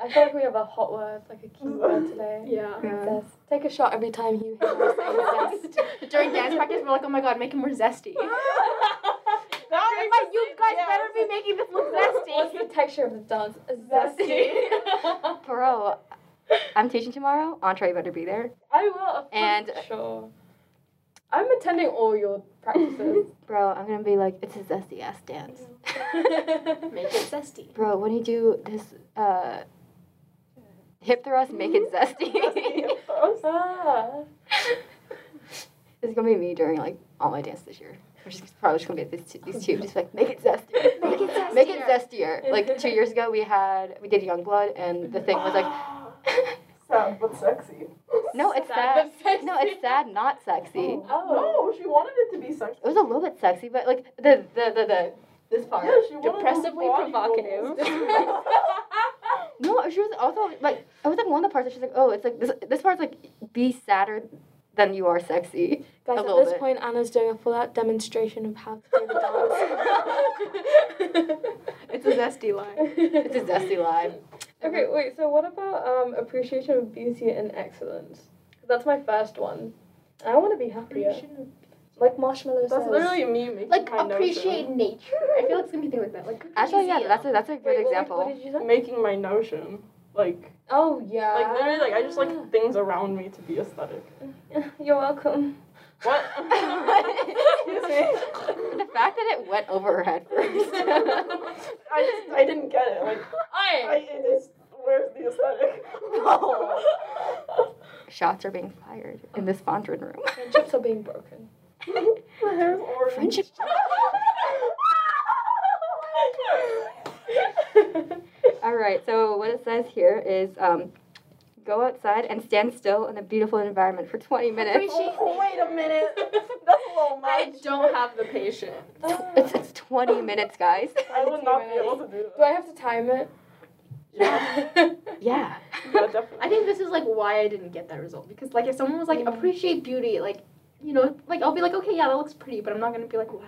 I feel like we have a hot word, like a key word today. Yeah. yeah. Zest. Take a shot every time you hear us saying zest. During dance practice, we're like, oh my god, make it more zesty. Like, you guys yeah, better be making this look zesty. What's the texture of the dance? Zesty. Bro, I'm teaching tomorrow. Entree better be there. I will. And sure. I'm attending all your practices. Bro, I'm going to be like, it's a zesty ass dance. Make it zesty. Bro, when you do this uh, hip thrust, make it zesty. Hip thrust. Ah. It's going to be me during like all my dance this year. Which is probably just gonna be these two, these two, just like make it zestier, make it zestier, make it zestier. Like two years ago, we had we did Youngblood, and the thing was like, sad but sexy. No, it's sad. sad. No, it's sad, not sexy. Oh. No, she wanted it to be sexy. It was a little bit sexy, but like the the the, the this part, yeah, she depressively provocative. No, she was also like, I was like one of the parts that she's like, oh, it's like this this part's like be sadder than you are sexy. Guys, at this bit. point, Anna's doing a full-out demonstration of how to do the dance. It's a zesty line. It's a zesty line. Okay, wait, so what about um, appreciation of beauty and excellence? That's my first one. I want to be happier. Like Marshmallow That's says. literally me making Like, my appreciate notion. nature. I feel like it's going to be like that. Like, actually, yeah, that's a, that's a good wait, example. What, what did you say? Making my notion. Like... Oh, yeah. Like, literally, like, I just like things around me to be aesthetic. You're welcome. What? Excuse me? The fact that it went over her head first. I just, I didn't get it. Like, I, I it is, where's the aesthetic? No. Shots are being fired in this Fondren room. Friendships are being broken. My hair's orange. Friendships. All right, so what it says here is um, go outside and stand still in a beautiful environment for twenty minutes. Oh, oh, wait a minute. That's a little much. I don't have the patience. It's, it's twenty minutes, guys. I will not minutes. be able to do that. Do I have to time it? Yeah. yeah. yeah definitely. I think this is, like, why I didn't get that result. Because, like, if someone was like, appreciate beauty, like, you know, like, I'll be like, okay, yeah, that looks pretty, but I'm not going to be like, wow.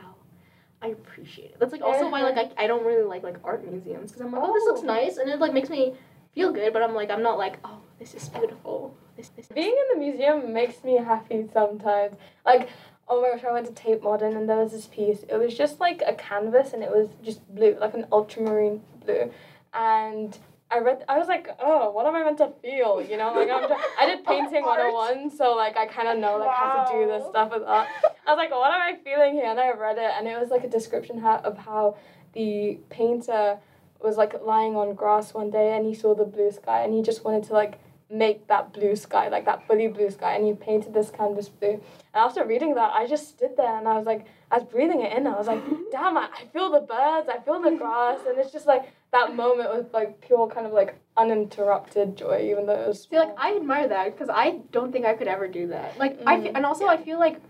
I appreciate it. That's, like, also why, like, I, I don't really like, like, art museums. Because I'm like, oh, this looks nice. And it, like, makes me feel good. But I'm, like, I'm not, like, oh, this is beautiful. This, this, this. Being in the museum makes me happy sometimes. Like, oh, my gosh, I went to Tate Modern and there was this piece. It was just, like, a canvas and it was just blue, like an ultramarine blue. And... I read, I was like, oh, what am I meant to feel, you know, like, I'm just, I did Painting one oh one, so, like, I kind of know, like, wow. how to do this stuff with art. I was like, what am I feeling here, and I read it, and it was, like, a description of how the painter was, like, lying on grass one day, and he saw the blue sky, and he just wanted to, like, make that blue sky, like, that fully blue sky, and he painted this canvas blue, and after reading that, I just stood there, and I was like, I was breathing it in, I was like, damn, I, I feel the birds, I feel the grass, and it's just, like, that moment was, like, pure kind of, like, uninterrupted joy, even though it was... See, like, I admire that, because I don't think I could ever do that. Like, mm-hmm. I f- and also, yeah. I feel like,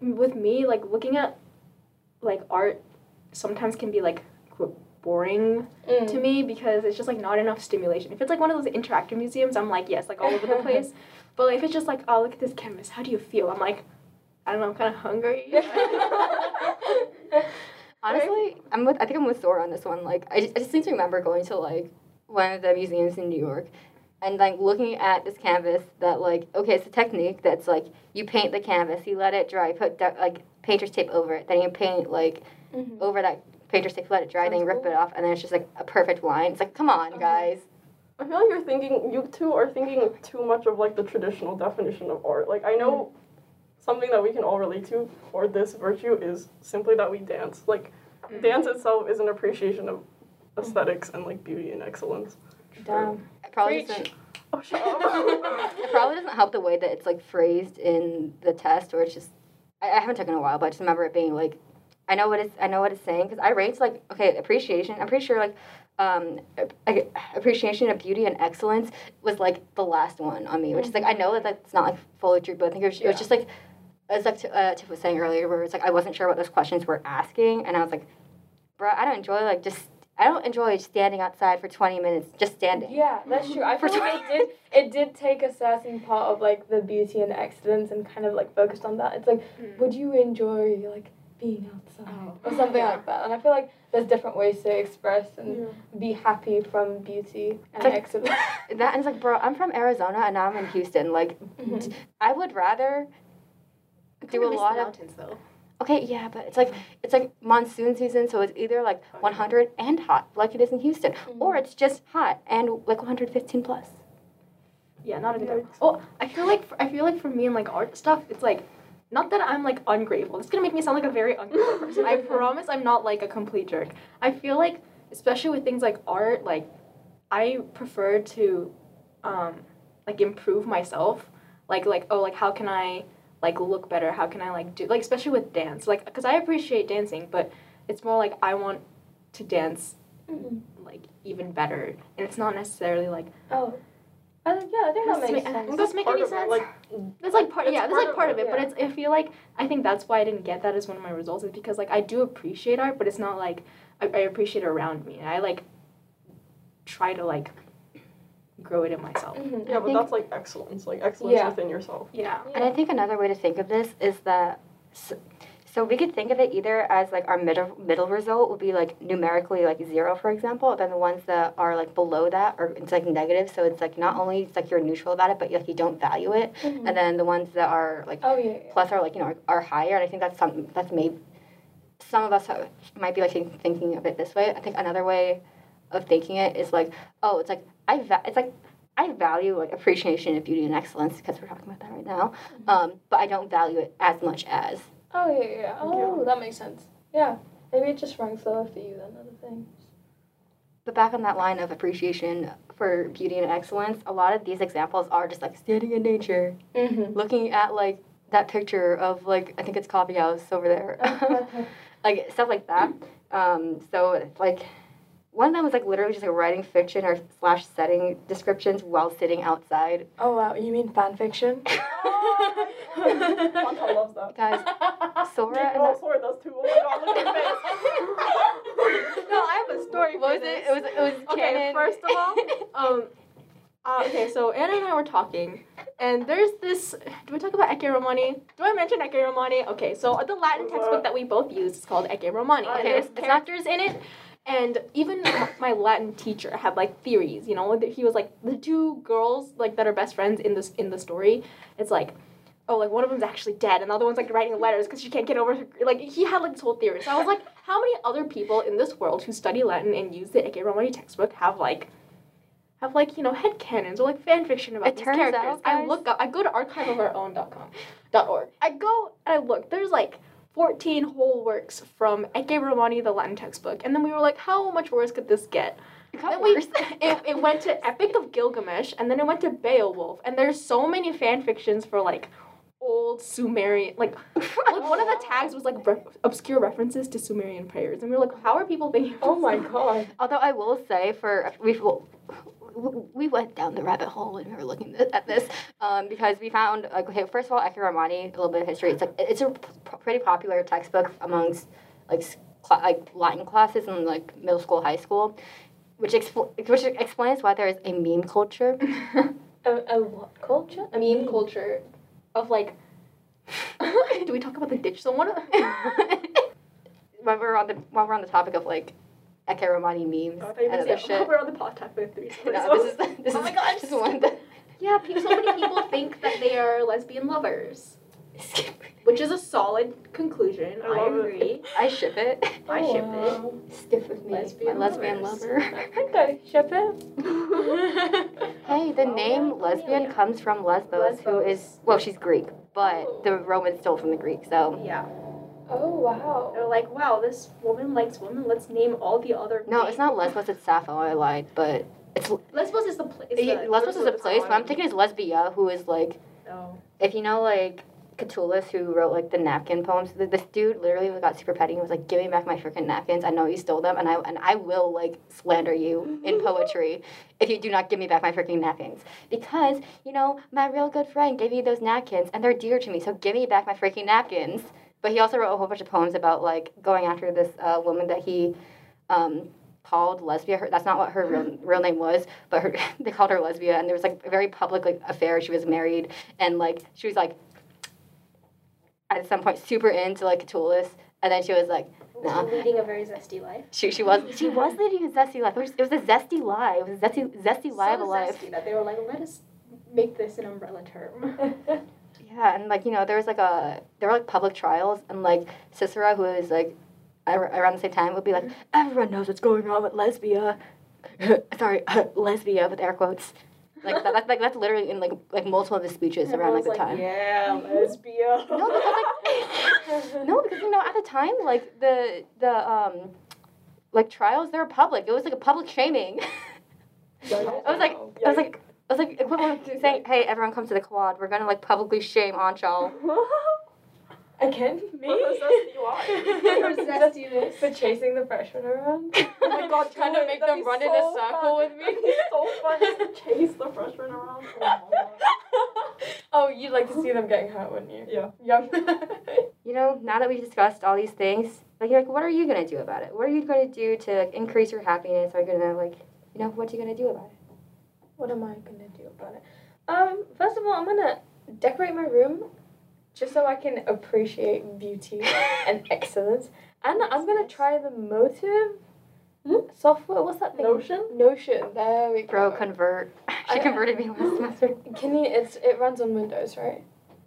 with me, like, looking at, like, art sometimes can be, like, boring mm. to me, because it's just, like, not enough stimulation. If it's, like, one of those interactive museums, I'm, like, yes, like, all over the place. But, like, if it's just, like, oh, look at this canvas, how do you feel? I'm, like, I don't know, I'm kind of hungry. Honestly, I'm with. I think I'm with Sora on this one. Like, I just, I just seem to remember going to like one of the museums in New York, and like looking at this canvas that like, okay, it's a technique that's like you paint the canvas, you let it dry, you put like painter's tape over it, then you paint like mm-hmm. over that painter's tape, let it dry, that's then you cool. rip it off, and then it's just like a perfect line. It's like, come on, okay. guys. I feel like you're thinking, you two are thinking too much of like the traditional definition of art. Like I know something that we can all relate to for this virtue is simply that we dance. Like mm-hmm. dance itself is an appreciation of aesthetics and like beauty and excellence. Damn. It probably doesn't. Oh, shut up. It probably doesn't help the way that it's like phrased in the test, or it's just. I, I haven't taken a while, but I just remember it being like, I know what it's I know what it's saying because I rates like okay appreciation. I'm pretty sure like. Um, appreciation of beauty and excellence was like the last one on me, which is like I know that that's not like fully true, but I think it was, yeah. it was just like as like uh, Tiff was saying earlier, where it's like I wasn't sure what those questions were asking, and I was like, bro, I don't enjoy like just I don't enjoy standing outside for twenty minutes just standing. Yeah, that's true. I feel like it did it did take a certain part of like the beauty and excellence and kind of like focused on that. It's like, mm. would you enjoy like being outside oh. or something yeah. like that? And I feel like there's different ways to express and yeah. be happy from beauty and like, excellence. That is like, bro, I'm from Arizona and now I'm in Houston. Like, mm-hmm. I would rather I do a lot of mountains though. Okay, yeah, but it's like it's like monsoon season, so it's either like one hundred and hot, like it is in Houston, mm-hmm. or it's just hot and like one hundred fifteen plus. Yeah, not even. Yeah. Oh, I feel like I feel like for me and like art stuff, it's like. Not that I'm, like, ungrateful. It's going to make me sound like a very ungrateful person. I promise I'm not, like, a complete jerk. I feel like, especially with things like art, like, I prefer to, um, like, improve myself. Like, like, oh, like, how can I, like, look better? How can I, like, do... Like, especially with dance. Like, because I appreciate dancing, but it's more like I want to dance, mm-hmm. like, even better. And it's not necessarily, like... Oh. I like, yeah, I think that makes sense. Does that's make any sense? Like, that's like part, yeah, that's like part of it. But it's, I feel like, I think that's why I didn't get that as one of my results is because, like, I do appreciate art, but it's not like I, I appreciate it around me. I, like, try to, like, grow it in myself. Mm-hmm. Yeah, I but think, that's, like, excellence. Like, excellence yeah. within yourself. Yeah. yeah. And I think another way to think of this is that, so, so we could think of it either as, like, our middle, middle result would be, like, numerically, like, zero, for example, then the ones that are, like, below that are, it's, like, negative, so it's, like, not only, it's, like, you're neutral about it, but, like, you don't value it, mm-hmm. and then the ones that are, like, oh, yeah, yeah. plus are, like, you know, are, are higher, and I think that's something that's made, some of us have, might be, like, thinking of it this way. I think another way of thinking it is, like, oh, it's, like, I, va- it's, like, I value, like, appreciation of beauty and excellence, because we're talking about that right now, mm-hmm. um, but I don't value it as much as. Oh, yeah, yeah, yeah. Oh, yeah. That makes sense. Yeah. Maybe it just ranks lower for you than other things. But back on that line of appreciation for beauty and excellence, a lot of these examples are just, like, standing in nature, mm-hmm. looking at, like, that picture of, like, I think it's Coffee House over there. Okay. Like, stuff like that. Um, so, like, one of them was, like, literally just, like, writing fiction or slash setting descriptions while sitting outside. Oh, wow. You mean fan fiction? Anchal loves that. Guys, Sora and oh, Sora does too. Oh my god, look at his face. No, I have a story. What was it? It was it was okay. Canon. First of all, um, uh, okay. So Anna and I were talking, and there's this. Do we talk about Ecce Romani? Do I mention Ecce Romani? Okay, so the Latin textbook that we both use is called Ecce Romani. Okay, and there's characters in it. And even my Latin teacher had, like, theories, you know? He was, like, the two girls, like, that are best friends in this in the story, it's like, oh, like, one of them's actually dead, and the other one's, like, writing letters because she can't get over her, like, he had, like, this whole theory. So I was like, how many other people in this world who study Latin and use the Ecce Romani textbook have, like, have, like, you know, headcanons or, like, fan fiction about it these turns characters? Out, guys. I look up, I go to archive of our own dot com, dot org. I go and I look, there's, like... fourteen whole works from Ecce Romani, the Latin textbook. And then we were like, how much worse could this get? It got worse. We, it, it went to Epic of Gilgamesh, and then it went to Beowulf. And there's so many fan fictions for, like, old Sumerian... Like, like one of the tags was, like, re- obscure references to Sumerian prayers. And we were like, how are people thinking... Oh, my God. Although I will say for... we we went down the rabbit hole when we were looking at this um, because we found, like, okay, first of all, Ecce Romani, a little bit of history. It's like it's a p- pretty popular textbook amongst like cl- like Latin classes in like middle school, high school, which expl- which explains why there is a meme culture. a, a what culture? A meme, meme culture of like. Do we talk about the ditch? So one of. When we're on the when we're on the topic of like. Ecce Romani memes oh, and other shit. Oh, we're on the pot talk with three. No, this is the, this oh is, my god, just one thing. Yeah, people, so many people think that they are lesbian lovers, which is a solid conclusion. I, I agree. It. I ship it. Oh, I ship wow. it. Stiff with me, lesbian my lesbian lover. I ship it. Hey, the oh, name yeah. lesbian yeah. comes from Lesbos, Lesbos, who is well, she's Greek, but oh. the Romans stole from the Greeks. So yeah. Oh, wow. They're like, wow, this woman likes women. Let's name all the other No, names. It's not Lesbos, it's Sappho. I lied, but... It's Lesbos is the place. Yeah, Lesbos is the place, but I'm thinking it's Lesbia, who is, like... Oh. If you know, like, Catullus, who wrote, like, the napkin poems, this dude literally got super petty and was like, give me back my freaking napkins. I know you stole them, and I and I will, like, slander you in poetry if you do not give me back my freaking napkins. Because, you know, my real good friend gave me those napkins, and they're dear to me, so give me back my freaking napkins. But he also wrote a whole bunch of poems about, like, going after this uh, woman that he um, called Lesbia. Her, that's not what her real, real name was, but her, they called her Lesbia. And there was, like, a very public, like, affair. She was married. And, like, she was, like, at some point super into, like, Catullus. And then she was, like, nah. She was leading a very zesty life. She she was she was leading a zesty life. It was, it was a zesty lie. It was a zesty, zesty lie so of a life. So zesty that they were like, let us make this an umbrella term. Yeah, and, like, you know, there was, like, a, there were, like, public trials, and, like, Sisera, who is, like, around the same time, would be like, everyone knows what's going on with Lesbia. Sorry, Lesbia, with air quotes. Like, that, that's, like, that's literally in, like, like multiple of his speeches and around, like, the like, time. Yeah, Lesbia. No, because, like, no, because, you know, at the time, like, the, the, um, like, trials, they were public. It was, like, a public shaming. I was, like, I was, like... It's like equivalent to saying, "Hey, everyone, come to the quad. We're gonna like publicly shame Anchal." Again, me. Well, that's you are. You for chasing the freshmen around. Oh my god, trying to make That'd them run so in a circle fun. With me. It's so fun to chase the freshmen around. Oh, oh, you'd like to see them getting hurt, wouldn't you? Yeah. Young. You know, now that we've discussed all these things, like, you're like, what are you gonna do about it? What are you gonna do to like, increase your happiness? Are you gonna like, you know, what are you gonna do about it? What am I going to do about it? Um, first of all, I'm going to decorate my room just so I can appreciate beauty and excellence. And I'm going to try the motive hmm? software. What's that thing? Notion? Notion. There we go. Bro, convert. She I, converted me last semester. Can you, it's, it runs on Windows, right?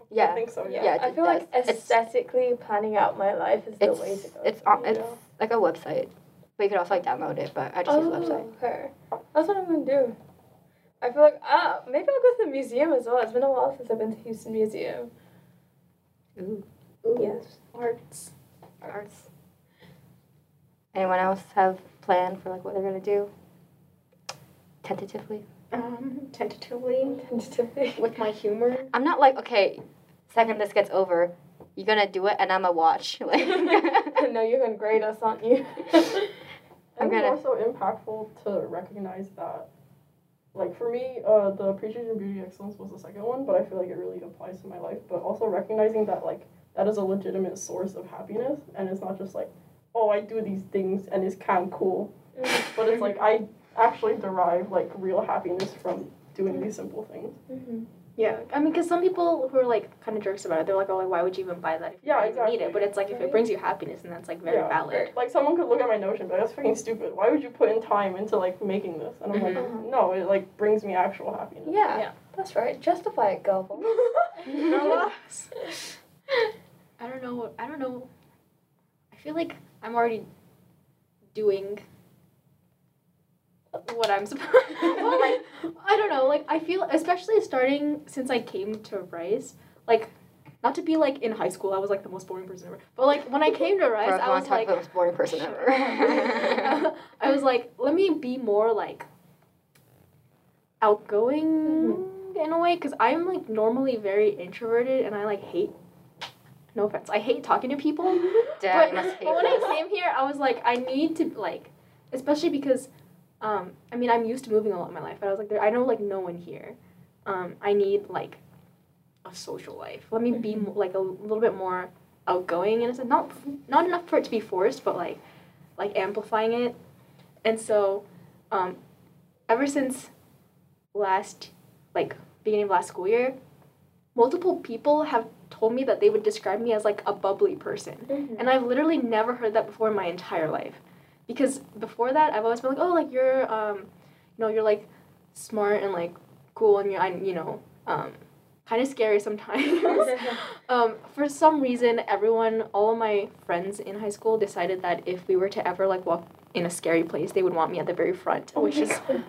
Yeah. I think so, yeah. yeah I feel like aesthetically it's, planning out my life is the way to go. It's, on, it's like a website. But you could also like download it, but I just oh, use a website. Okay. That's what I'm going to do. I feel like, ah, maybe I'll go to the museum as well. It's been a while since I've been to Houston Museum. Ooh. Ooh. Yes. Arts. Arts. Anyone else have a plan for, like, what they're going to do? Tentatively? Um, tentatively. Tentatively. With my humor. I'm not like, okay, second this gets over, you're going to do it and I'm going to watch. Like, no, you're going to grade us, aren't you? I'm gonna... It's also impactful to recognize that. Like, for me, uh, the Appreciation Beauty Excellence was the second one, but I feel like it really applies to my life. But also recognizing that, like, that is a legitimate source of happiness, and it's not just like, oh, I do these things, and it's kind of cool. But it's like, I actually derive, like, real happiness from doing these simple things. Mm-hmm. Yeah, I mean, because some people who are, like, kind of jerks about it, they're like, oh, like, why would you even buy that if you yeah, don't exactly. need it? But it's like, if it brings you happiness, and that's, like, very yeah. valid. Like, someone could look at my Notion, but that's fucking stupid. Why would you put in time into, like, making this? And I'm like, mm-hmm. no, it, like, brings me actual happiness. Yeah, yeah. That's right. Justify it, girl. I don't know what, I don't know. I feel like I'm already doing what I'm supposed well, like, I don't know, like, I feel, especially starting since I came to Rice, like, not to be, like, in high school, I was, like, the most boring person ever, but, like, when I came to Rice, Bro, I was, like, the most boring person ever. I was, like, let me be more, like, outgoing mm-hmm. in a way, because I'm, like, normally very introverted, and I, like, hate no offense, I hate talking to people, Dad, but, must hate but when I came here, I was, like, I need to, like, especially because Um, I mean, I'm used to moving a lot in my life, but I was like, there, I know, like, no one here. Um, I need, like, a social life. Let me be, mo- like, a little bit more outgoing, and it's not not enough for it to be forced, but, like, like, amplifying it. And so, um, ever since last, like, beginning of last school year, multiple people have told me that they would describe me as, like, a bubbly person. Mm-hmm. And I've literally never heard that before in my entire life. Because before that, I've always been like, oh, like, you're, um, you know, you're, like, smart and, like, cool and, you're, you know, um, kind of scary sometimes. um, for some reason, everyone, all of my friends in high school decided that if we were to ever, like, walk in a scary place, they would want me at the very front, oh which is, God.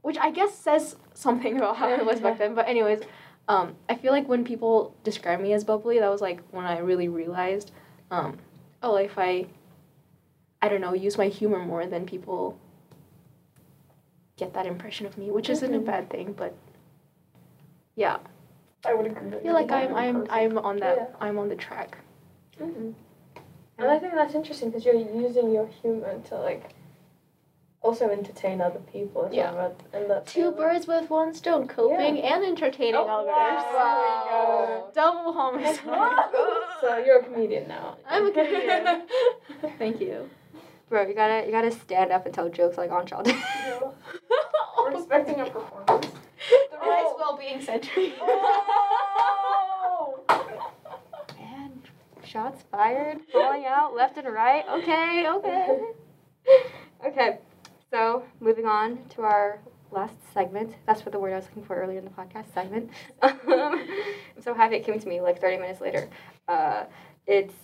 which I guess says something about how I was back then. But anyways, um, I feel like when people describe me as bubbly, that was, like, when I really realized, um, oh, like, if I... I don't know, use my humor more than people get that impression of me, which isn't a bad thing, but yeah. I would agree. I feel like I'm I'm I'm on that yeah. I'm on the track. Mm-hmm. And I think that's interesting because you're using your humor to like also entertain other people. Yeah. Well, and that's two birds with one stone, coping yeah. and entertaining oh, others. Wow. Wow. Double homicide. So you're a comedian now. I'm a comedian. Thank you. Bro, you gotta you gotta stand up and tell jokes like Anchal did. No. We're expecting a performance. The Rice oh. well-being center. Oh. Man, shots fired, falling out left and right. Okay, okay, okay. So moving on to our last segment. That's what the word I was looking for earlier in the podcast. Segment. Um, I'm so happy it came to me like thirty minutes later. Uh, it's.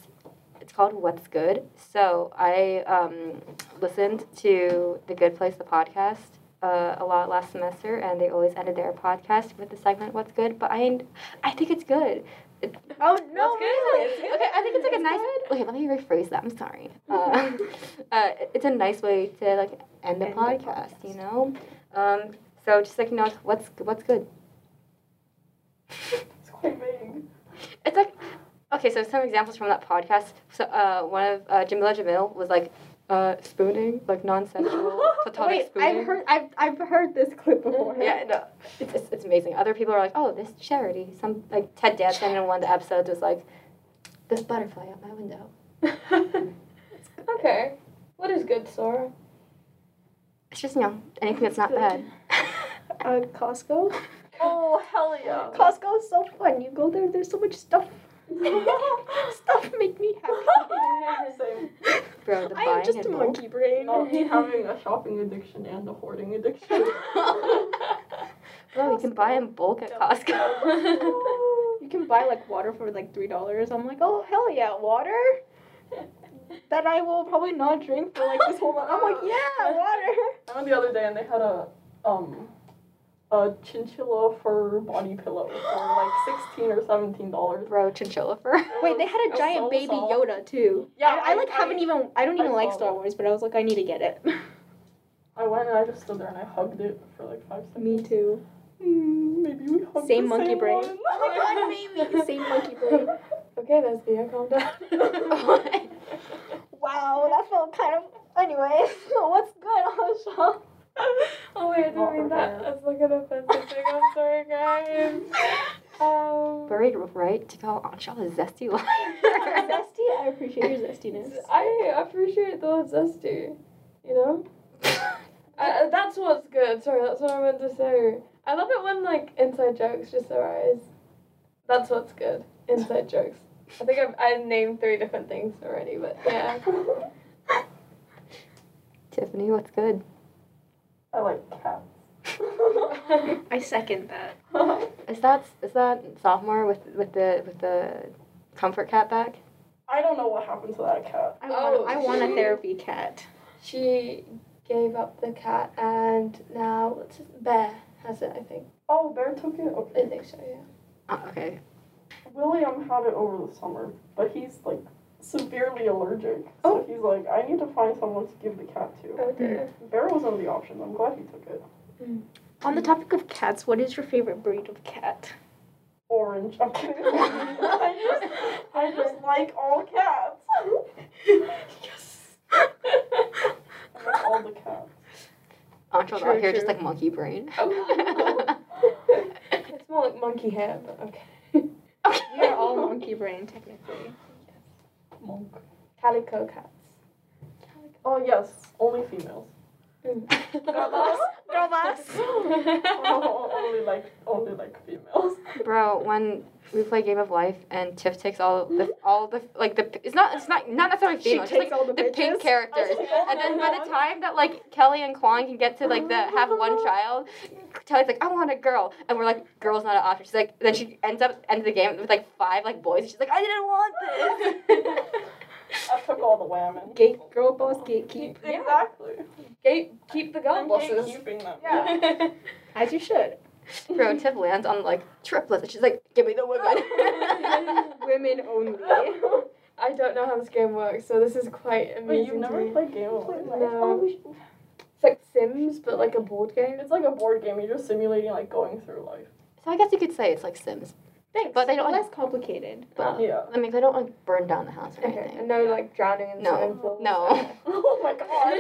It's called What's Good. So I um, listened to The Good Place, the podcast, uh, a lot last semester, and they always ended their podcast with the segment What's Good. But I, I think it's good. It, oh no! Really? It's good. Okay, I think it's like a nice. Okay, let me rephrase that. I'm sorry. Uh, uh, it's a nice way to like end a podcast, podcast, you know. Um, so just like you know, what's what's good. It's quite vague. It's like. Okay, so some examples from that podcast. So uh, one of uh, Jamila Jamil was like uh, spooning, like non-sensual, platonic Wait, spooning. I've heard, I've, I've heard this clip before. Yeah, no, it's, it's it's amazing. Other people are like, oh, this charity. Some like Ted Danson in one of the episodes was like, this butterfly out my window. Okay, what is good, Sora? It's just you know anything that's not bad. uh, Costco. Oh hell yeah! Costco is so fun. You go there, there's so much stuff. Stuff make me happy. Same. Bro, the I am just a monkey brain. Not having a shopping addiction and a hoarding addiction. Bro, you can buy in bulk at Costco. You can buy like water for like three dollars. I'm like, oh hell yeah, water. That I will probably not drink for like this whole month. I'm like, yeah, water. I went the other day and they had a um. A chinchilla fur body pillow for like sixteen or seventeen dollars. Bro, chinchilla fur. Wait, they had a giant so baby soft. Yoda too. Yeah, I, I, I like I, haven't even. I don't even I like Star Wars, but I was like, I need to get it. I went and I just stood there and I hugged it for like five seconds. Me too. Mm, maybe we hugged same the monkey same brain. One. Oh my god, maybe same monkey brain. Okay, that's the calm down. Wow, that felt kind of. Anyway, what's good on the show? Oh wait, I didn't mean that. That's like an offensive thing. I'm sorry, guys. Um, Buried right to call Anchal a zesty liar. Zesty? I appreciate your zestiness. I appreciate the word zesty. You know, uh, that's what's good. Sorry, that's what I meant to say. I love it when like inside jokes just arise. That's what's good. Inside jokes. I think I've I've named three different things already, but yeah. Tiffany, what's good? I like cats. I second that. Is that is that sophomore with with the with the comfort cat back? I don't know what happened to that cat. I want oh, I she, want a therapy cat. She gave up the cat and now what's his, Bear has it, I think. Oh, Bear took it? Okay. I think so, yeah. Uh, okay. William had it over the summer, but he's like severely allergic, oh. so he's like, I need to find someone to give the cat to. Okay. Bear was on the option. I'm glad he took it. Mm. On the topic of cats, what is your favorite breed of cat? Orange. I'm kidding. I just, I just like all cats. Yes. I like all the cats. Ancho's out here just like monkey brain. Oh. It's more like monkey hair, but okay. Okay. We are all monkey brain technically. Monk. Calico cats. Calico. Oh yes, only females. Mm. Got lost. Robots. oh, only like only like females. Bro, when we play Game of Life and Tiff takes all the all the like the it's not it's not not necessarily female. She takes like all the, the pink characters, and then by the time that like Kelly and Kwon can get to like the have one child, Kelly's like I want a girl, and we're like girl's not an option. She's like then she ends up ends the game with like five like boys. And she's like I didn't want this. I took all the women. Gate girl boss gatekeep. Exactly. Gate keep the girl bosses. Yeah. As you should. Bro, Tiff lands on like triplets. She's like, give me the women. Women only. I don't know how this game works, so this is quite amazing. Wait, you've never played Game of Life? No. It's like Sims, but like a board game. It's like a board game. You're just simulating like going through life. So I guess you could say it's like Sims. Thanks. But they don't less like, complicated. But yeah. I mean, they don't like burn down the house or okay. anything. And no, like drowning in no. swimming pools. No. Oh my god.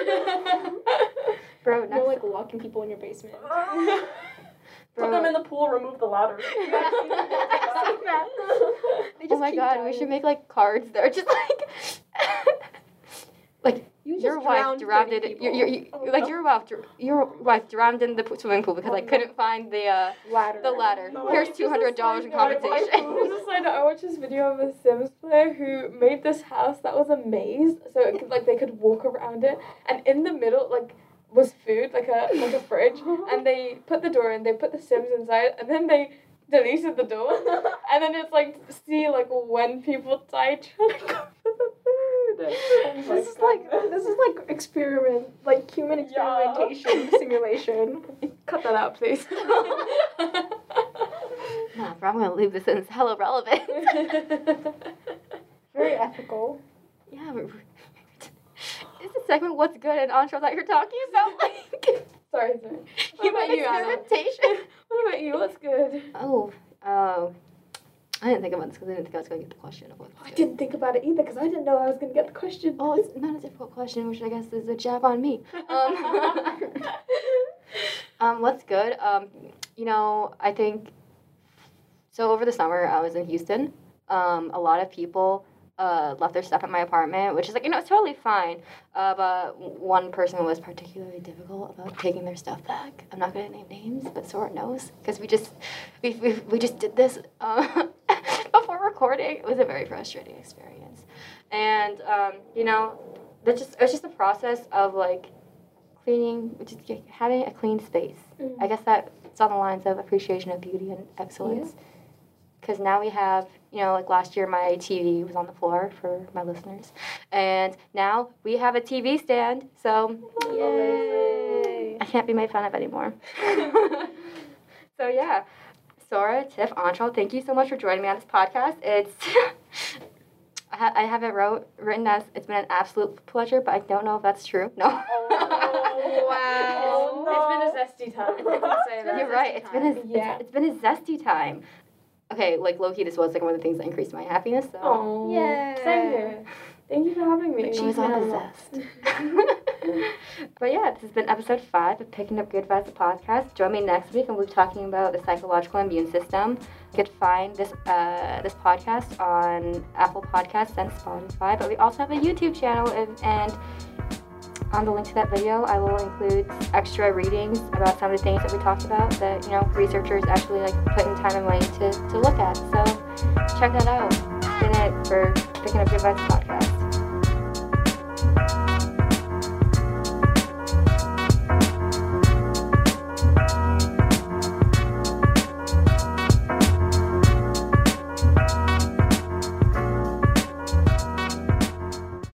Bro, no like locking people in your basement. Put them in the pool. Remove the ladder. They just oh my god, dying. We should make like cards that are just like, like you just your wife drowned in your your you, oh, like no. your wife your wife drowned in the swimming pool because oh, I couldn't no. find the uh, ladder. The ladder. No, here's two hundred dollars in compensation. There's a side note. I watched this video of a Sims player who made this house that was a maze, so it could like they could walk around it, and in the middle like. Was food, like a like a fridge, and they put the door in, they put the Sims inside, and then they deleted the door, and then it's like, see, like, when people died trying to go for the food. Oh this is God. like, this is like experiment, like human experimentation yeah. simulation. Cut that out, please. Nah, bro, I'm gonna leave this in, it's hella relevant. Very ethical. Yeah, but... It's a segment, what's good, and Anshul, that you're talking about, like... sorry, sorry. What about you, experimentation. What about you, what's good? Oh, um... I didn't think about this, because I didn't think I was going to get the question. Of what's I good. didn't think about it either, because I didn't know I was going to get the question. Oh, it's not a difficult question, which I guess is a jab on me. Um, um what's good? Um, you know, I think... So, over the summer, I was in Houston. Um, a lot of people... Uh, left their stuff at my apartment, which is like, you know, it's totally fine. Uh, but one person was particularly difficult about taking their stuff back. I'm not gonna name names, but Sora knows because we just, we, we we just did this uh, before recording. It was a very frustrating experience, and um, you know, that just it's just a process of like cleaning, which is having a clean space. Mm-hmm. I guess that's on the lines of appreciation of beauty and excellence. Yeah. Because now we have, you know, like last year my T V was on the floor for my listeners. And now we have a T V stand. So, yay. I can't be made fun of anymore. So, yeah. Sora, Tiff, Anshul, thank you so much for joining me on this podcast. It's... I, ha- I have it wrote, written as it's been an absolute pleasure, but I don't know if that's true. No. Oh, wow. It's, it's been a zesty time. I didn't say that. You're right. It's been, a, yeah. it's, it's been a zesty time. Okay, like, low-key, this was, like, one of the things that increased my happiness, so... Aww. Yeah. Same here. Thank you for having me. She was on the zest. But, yeah, this has been episode five of Picking Up Good Vibes, the podcast. Join me next week, and we'll be talking about the psychological immune system. You could find this uh, this podcast on Apple Podcasts and Spotify, but we also have a YouTube channel, and... and on the link to that video, I will include extra readings about some of the things that we talked about that, you know, researchers actually, like, put in time and money to, to look at. So, check that out. That's it for Picking Up Your Vibes podcast.